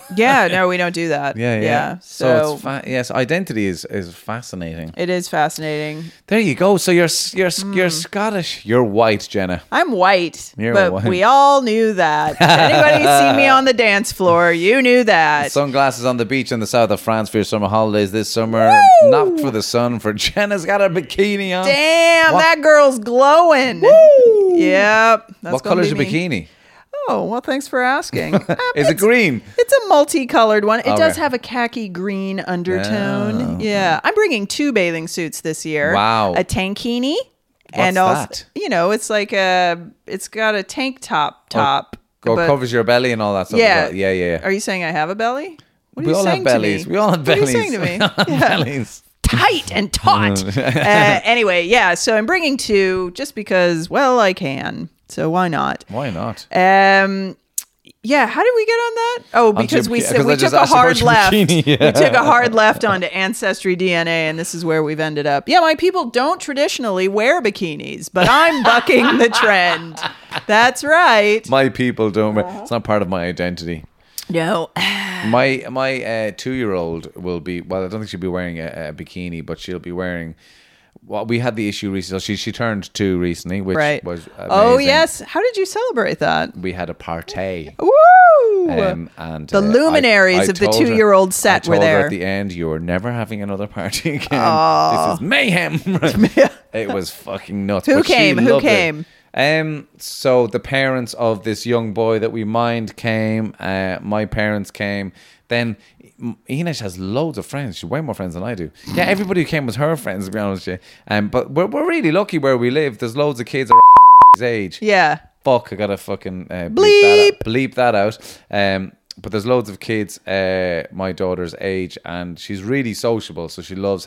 No, we don't do that. Yeah. So it's identity is fascinating. It is fascinating. There you go. So you're Scottish. You're white, Jenna. I'm white. But we all knew that. Anybody see me on the dance floor? You knew that. Sunglasses on the beach in the south of France for your summer holidays this summer. Woo! Knocked for the sun for Jenna's got her bikini on. Damn, that girl's glowing. Woo! Yep. That's what colour's your bikini? Oh, well, thanks for asking. Is it green? It's a multicolored one. It does have a khaki green undertone. Yeah. I'm bringing two bathing suits this year. Wow. A tankini. What's that? You know, it's like it's got a tank top. It covers your belly and all that stuff. Yeah. Are you saying I have a belly? What are you saying to me? We all have bellies. What are you saying to me? Bellies. Tight and taut. Anyway, so I'm bringing two just because, well, I can. So why not? How did we get on that? Oh, because we took a hard left. We took a hard left onto Ancestry DNA, and this is where we've ended up. Yeah, my people don't traditionally wear bikinis, but I'm bucking the trend. That's right. My people don't. It's not part of my identity. No. My 2-year-old will be, well, I don't think she'll be wearing a bikini, but she'll be wearing... Well, we had the issue recently. She turned 2 recently, which was amazing. Oh, yes. How did you celebrate that? We had a party. Woo! And the luminaries of the 2-year-old set were there. Her at the end, you're never having another party again. Oh. This is mayhem. It was fucking nuts. Who came? So the parents of this young boy that we mined came. My parents came. Then Inês has loads of friends. She's way more friends than I do. Yeah, everybody who came was her friends, to be honest with you. But we're really lucky where we live. There's loads of kids our age. Yeah. Fuck, I gotta fucking bleep that out. But there's loads of kids my daughter's age, and she's really sociable, so she loves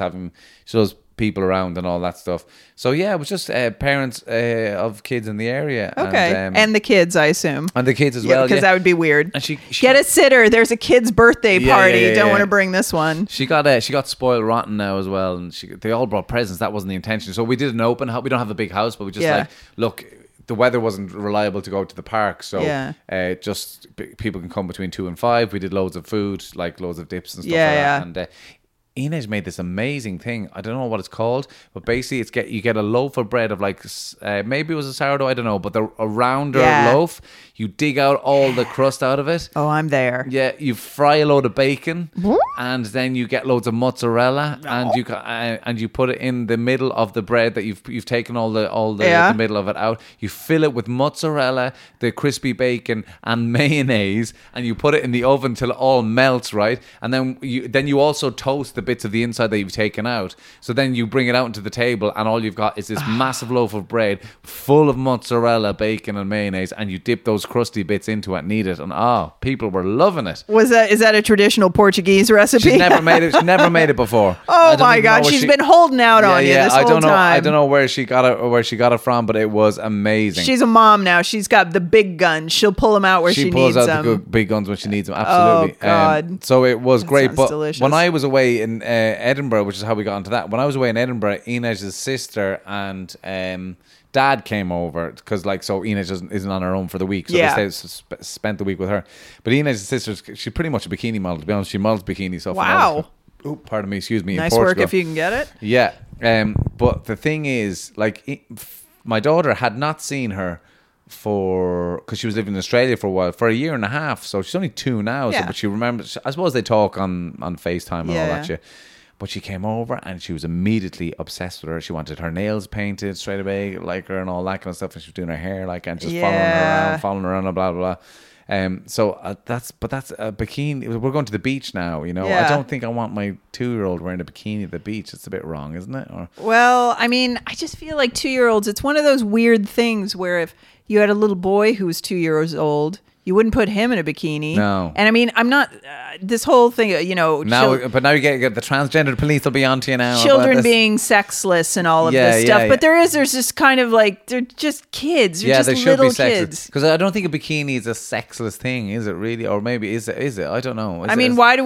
people around and all that stuff. So yeah, it was just parents of kids in the area. Okay, and the kids, I assume. And the kids as well, because that would be weird. And she get a sitter. There's a kid's birthday party. Don't want to bring this one. She got spoiled rotten now as well, and they all brought presents. That wasn't the intention. So we did an open house. We don't have a big house, but we just look. The weather wasn't reliable to go to the park, so just people can come between 2 and 5. We did loads of food, like loads of dips and stuff like that. And Inês made this amazing thing. I don't know what it's called, but basically it's you get a loaf of bread of like maybe it was a sourdough, I don't know, but a rounder loaf. You dig out all the crust out of it. Oh, I'm there. Yeah, you fry a load of bacon, and then you get loads of mozzarella, and you put it in the middle of the bread that you've taken the middle of it out. You fill it with mozzarella, the crispy bacon, and mayonnaise, and you put it in the oven till it all melts, right? And then you also toast the bits of the inside that you've taken out. So then you bring it out into the table, and all you've got is this massive loaf of bread full of mozzarella, bacon, and mayonnaise, and you dip those crusty bits into it and eat it, and people were loving it. Is that a traditional Portuguese recipe? She's never made it before. Oh my God, she's been holding out on you this whole time. I don't know where she got it from, but it was amazing. She's a mom now. She's got the big guns. She'll pull them out she needs them. She pulls out the big guns when she needs them. Absolutely. Oh God. So it was great. But delicious. When I was away in Edinburgh, which is how we got into that. When I was away in Edinburgh, Inês's sister and dad came over because, like, so Inês isn't on her own for the week, so they spent the week with her. But Inês's sister, she's pretty much a bikini model, to be honest. She models bikini stuff. Wow. Pardon me, excuse me. Nice work if you can get it. Yeah. But the thing is, like, my daughter had not seen her because she was living in Australia for a while, for a year and a half, so she's only 2 now, so, but she remembers, I suppose they talk on FaceTime and all that shit. But she came over and she was immediately obsessed with her. She wanted her nails painted straight away like her and all that kind of stuff, and she was doing her hair like and just following her around and blah blah blah. That's a bikini. We're going to the beach now, you know. Yeah. I don't think I want my 2-year-old wearing a bikini at the beach. It's a bit wrong, isn't it? Well, I mean, I just feel like 2-year-olds, it's one of those weird things where if you had a little boy who was 2 years old, you wouldn't put him in a bikini. No. And I mean, I'm not, this whole thing, you know. Now you get the transgender police will be onto you now. Children being sexless and all of this stuff. Yeah. But there's just kind of like, they're just kids. They're just little kids. Because I don't think a bikini is a sexless thing, is it really? Or maybe is it? I don't know. Why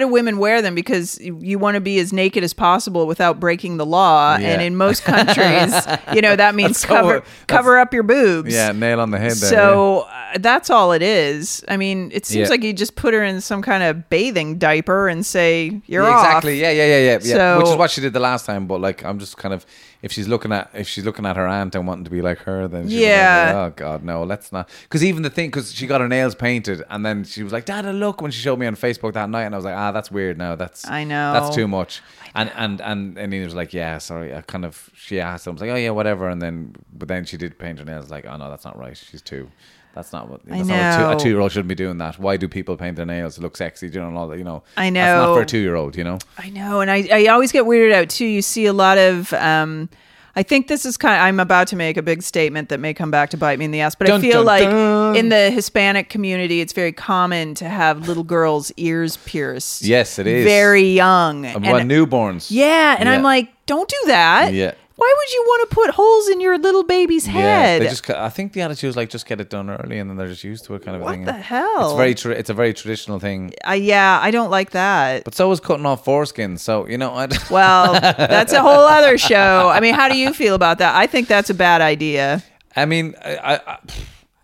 do women wear them? Because you want to be as naked as possible without breaking the law. Yeah. And in most countries, you know, that means cover up your boobs. Yeah, nail on the head there. So that's all it is. I mean, it seems like you just put her in some kind of bathing diaper and say you're off. So, which is what she did the last time. But like, I'm just kind of, if she's looking at her aunt and wanting to be like her, then she's like, oh God, no, let's not. Because even the thing, because she got her nails painted and then she was like, Dad, look, when she showed me on Facebook that night, and I was like, that's weird. Now that's too much. And Nina was like, yeah, sorry. She asked him, I was like, oh yeah, whatever. And then, but then she did paint her nails. Like, oh no, that's not right. She's 2. That's not what a 2-year-old shouldn't be doing that. Why do people paint their nails to look sexy? You know, and all that, you know. I know. That's not for a 2-year-old, you know. I know. And I always get weirded out too. You see a lot of, I think this is I'm about to make a big statement that may come back to bite me in the ass, but I feel like in the Hispanic community, it's very common to have little girls' ears pierced. Yes, it is. Very young. And newborns. Yeah. And I'm like, don't do that. Yeah. Why would you want to put holes in your little baby's head? Yeah, I think the attitude is like, just get it done early, and then they're just used to it, kind of thing. What the hell? It's it's a very traditional thing. I don't like that. But so is cutting off foreskin. So, you know, well, that's a whole other show. I mean, how do you feel about that? I think that's a bad idea. I mean,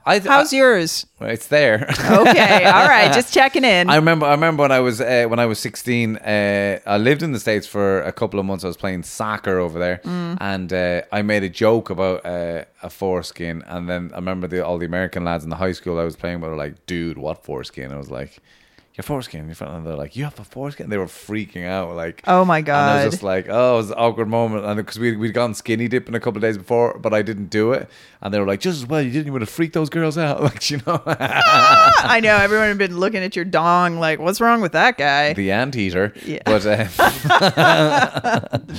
how's yours? It's there. Okay, all right. Just checking in. I remember when I was 16. I lived in the States for a couple of months. I was playing soccer over there, and I made a joke about a foreskin. And then I remember all the American lads in the high school I was playing with were like, "Dude, what foreskin?" I was like, your foreskin, your foreskin. And they're like, you have a foreskin? They were freaking out. Like, oh my God. And I was just like, oh, it was an awkward moment. And because we'd gone skinny dipping a couple of days before, but I didn't do it. And they were like, just as well you didn't. You would have freaked those girls out. Like, you know. I know. Everyone had been looking at your dong like, what's wrong with that guy? The anteater. Yeah. But,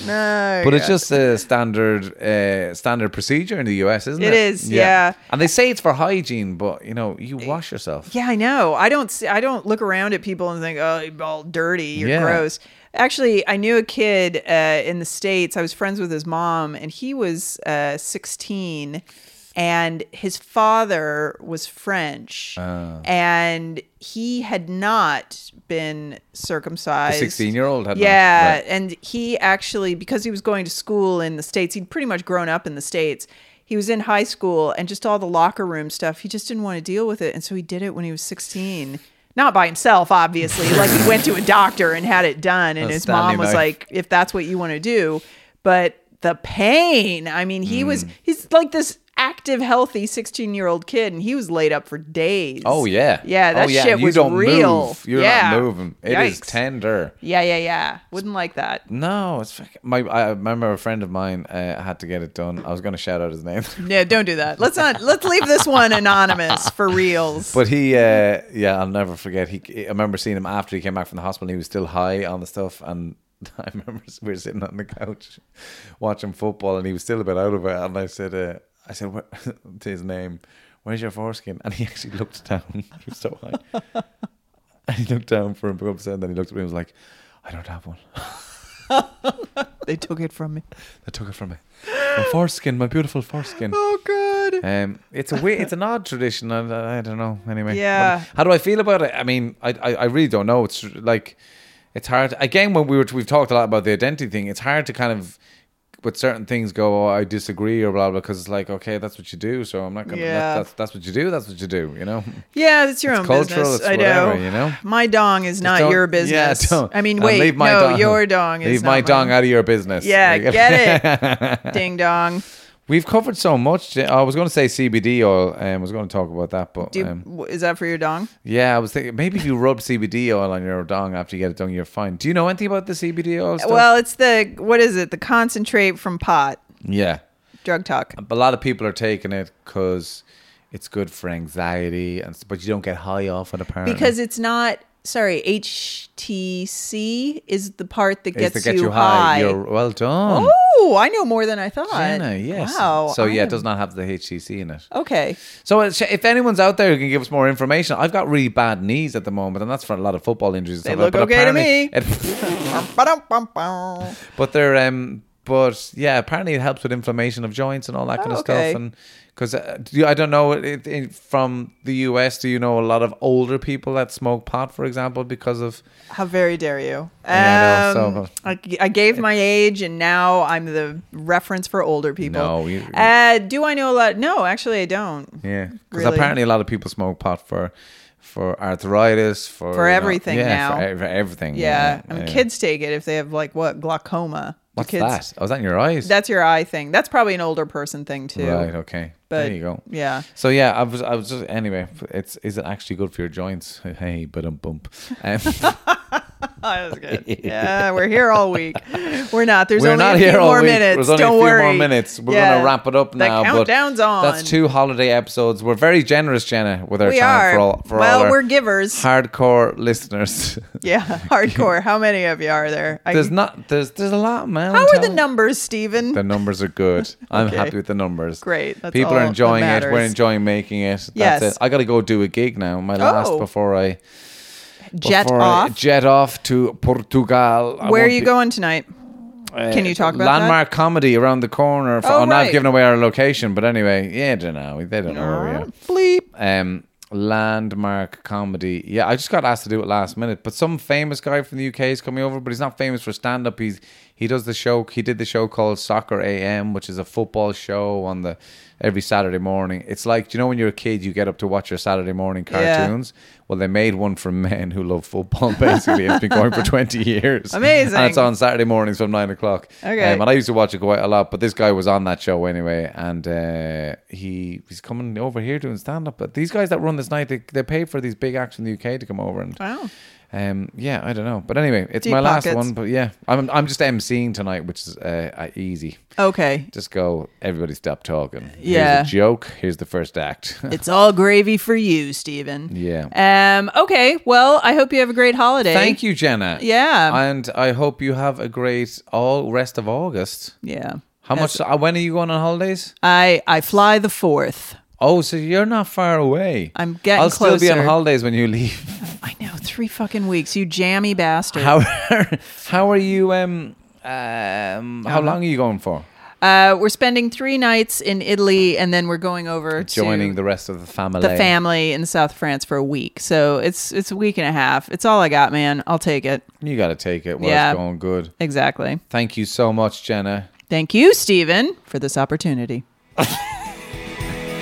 no, but it's just a standard procedure in the US, isn't it? It is, yeah. And they say it's for hygiene, but, you know, you wash yourself. Yeah, I know. I don't look around at people and think, oh, you're all dirty, you're gross. Actually, I knew a kid in the States. I was friends with his mom, and he was 16, and his father was French, and he had not been circumcised. The 16-year-old had not. Right. And he actually, because he was going to school in the States, he'd pretty much grown up in the States. He was in high school, and just all the locker room stuff, he just didn't want to deal with it, and so he did it when he was 16. Not by himself, obviously. Like, he went to a doctor and had it done, and his mom was like, if that's what you want to do. But the pain, I mean, he's like this active, healthy 16-year-old kid, and he was laid up for days. Oh, yeah. Yeah, that shit was real. Move. You're not moving. It is tender. Yeah. Wouldn't like that. No, it's I remember a friend of mine had to get it done. I was going to shout out his name. Yeah, don't do that. Let's leave this one anonymous for reals. But he, I'll never forget. I remember seeing him after he came back from the hospital, and he was still high on the stuff, and I remember we were sitting on the couch watching football, and he was still a bit out of it, and I said to his name, where's your foreskin? And he actually looked down. He was so high. And he looked down for a big upset, and then he looked at me and was like, I don't have one. They took it from me. My foreskin, my beautiful foreskin. Oh, God. It's an odd tradition. I don't know. Anyway. Yeah. How do I feel about it? I mean, I really don't know. It's like, it's hard. Again, when we've talked a lot about the identity thing, it's hard to kind of, with certain things, go, oh, I disagree or blah blah, because it's like, okay, that's what you do, so I'm not gonna. Yeah. That's what you do. That's what you do. You know. Yeah, it's your own cultural business. It's I whatever, know. You know, my dong is not your business. Yeah, I mean, wait, no, dong. Your dong is. Leave not my dong out of your business. Yeah, get it. Ding dong. We've covered so much. I was going to say CBD oil, and I was going to talk about that, but is that for your dong? Yeah, I was thinking maybe if you rub CBD oil on your dong after you get it done, you're fine. Do you know anything about the CBD oil stuff? Well, it's the concentrate from pot. Yeah, drug talk. A lot of people are taking it because it's good for anxiety, but you don't get high off it apparently because it's not. Sorry, HTC is the part that gets you high. You're well done. Oh, I know more than I thought. Jenna, yes. Wow. So it does not have the HTC in it. Okay. So if anyone's out there who can give us more information, I've got really bad knees at the moment, and that's for a lot of football injuries. They look okay to me. But they're apparently it helps with inflammation of joints and all that kind of stuff. And because I don't know, from the US, do you know a lot of older people that smoke pot, for example, because of... How very dare you. Yeah, I gave my age, and now I'm the reference for older people. No, do I know a lot? No, actually I don't. Yeah, because apparently a lot of people smoke pot for arthritis, for everything now. Yeah, for everything. Yeah, I mean, kids take it if they have glaucoma. What's that? Oh, is that in your eyes? That's your eye thing. That's probably an older person thing too. Right, okay. But there you go. Yeah. So yeah, I was just, anyway, is it actually good for your joints? Hey, ba-dum-bump. That was good. Yeah, we're here all week. We're not. There's only a few more minutes. Don't worry. We're going to wrap it up now. The countdown's on. That's 2 holiday episodes. We're very generous, Jenna, with our time for all our we're givers. Hardcore listeners. Yeah, hardcore. How many of you are there? There's a lot, man. How are the numbers, Stephen? The numbers are good. Okay. I'm happy with the numbers. Great. That's People are enjoying it. We're enjoying making it. That's it. I got to go do a gig now. My last before I... Jet off to Portugal. Where are you going tonight? Can you talk about Landmark that? Comedy around the corner. I've given away our location, but anyway, they don't know where we are. Bleep. Landmark Comedy. Yeah, I just got asked to do it last minute, but some famous guy from the UK is coming over, but he's not famous for stand-up. He's He does the show. He did the show called Soccer AM, which is a football show on the every Saturday morning. It's like, do you know when you're a kid, you get up to watch your Saturday morning cartoons? Yeah. Well, they made one for men who love football. Basically, it's been going for 20 years. Amazing. And it's on Saturday mornings from 9 o'clock. Okay. And I used to watch it quite a lot. But this guy was on that show anyway, and he's coming over here doing stand up. But these guys that run this night, they pay for these big acts in the UK to come over and. Wow. Yeah, I don't know. But anyway, it's Deep my pockets. Last one. But yeah, I'm just emceeing tonight, which is easy. Okay. Just go, everybody stop talking. Yeah. Here's a joke. Here's the first act. It's all gravy for you, Stephen. Yeah. Okay. Well, I hope you have a great holiday. Thank you, Jenna. Yeah. And I hope you have a great all rest of August. Yeah. When are you going on holidays? I fly the 4th. Oh, so you're not far away. I'm getting closer. I'll still be on holidays when you leave. I know, 3 fucking weeks, you jammy bastard. How are you? How long are you going for? We're spending 3 nights in Italy, and then we're going over joining the rest of the family. The family in South France for a week, so it's a week and a half. It's all I got, man. I'll take it. You got to take it. It's going good. Exactly. Thank you so much, Jenna. Thank you, Stephen, for this opportunity.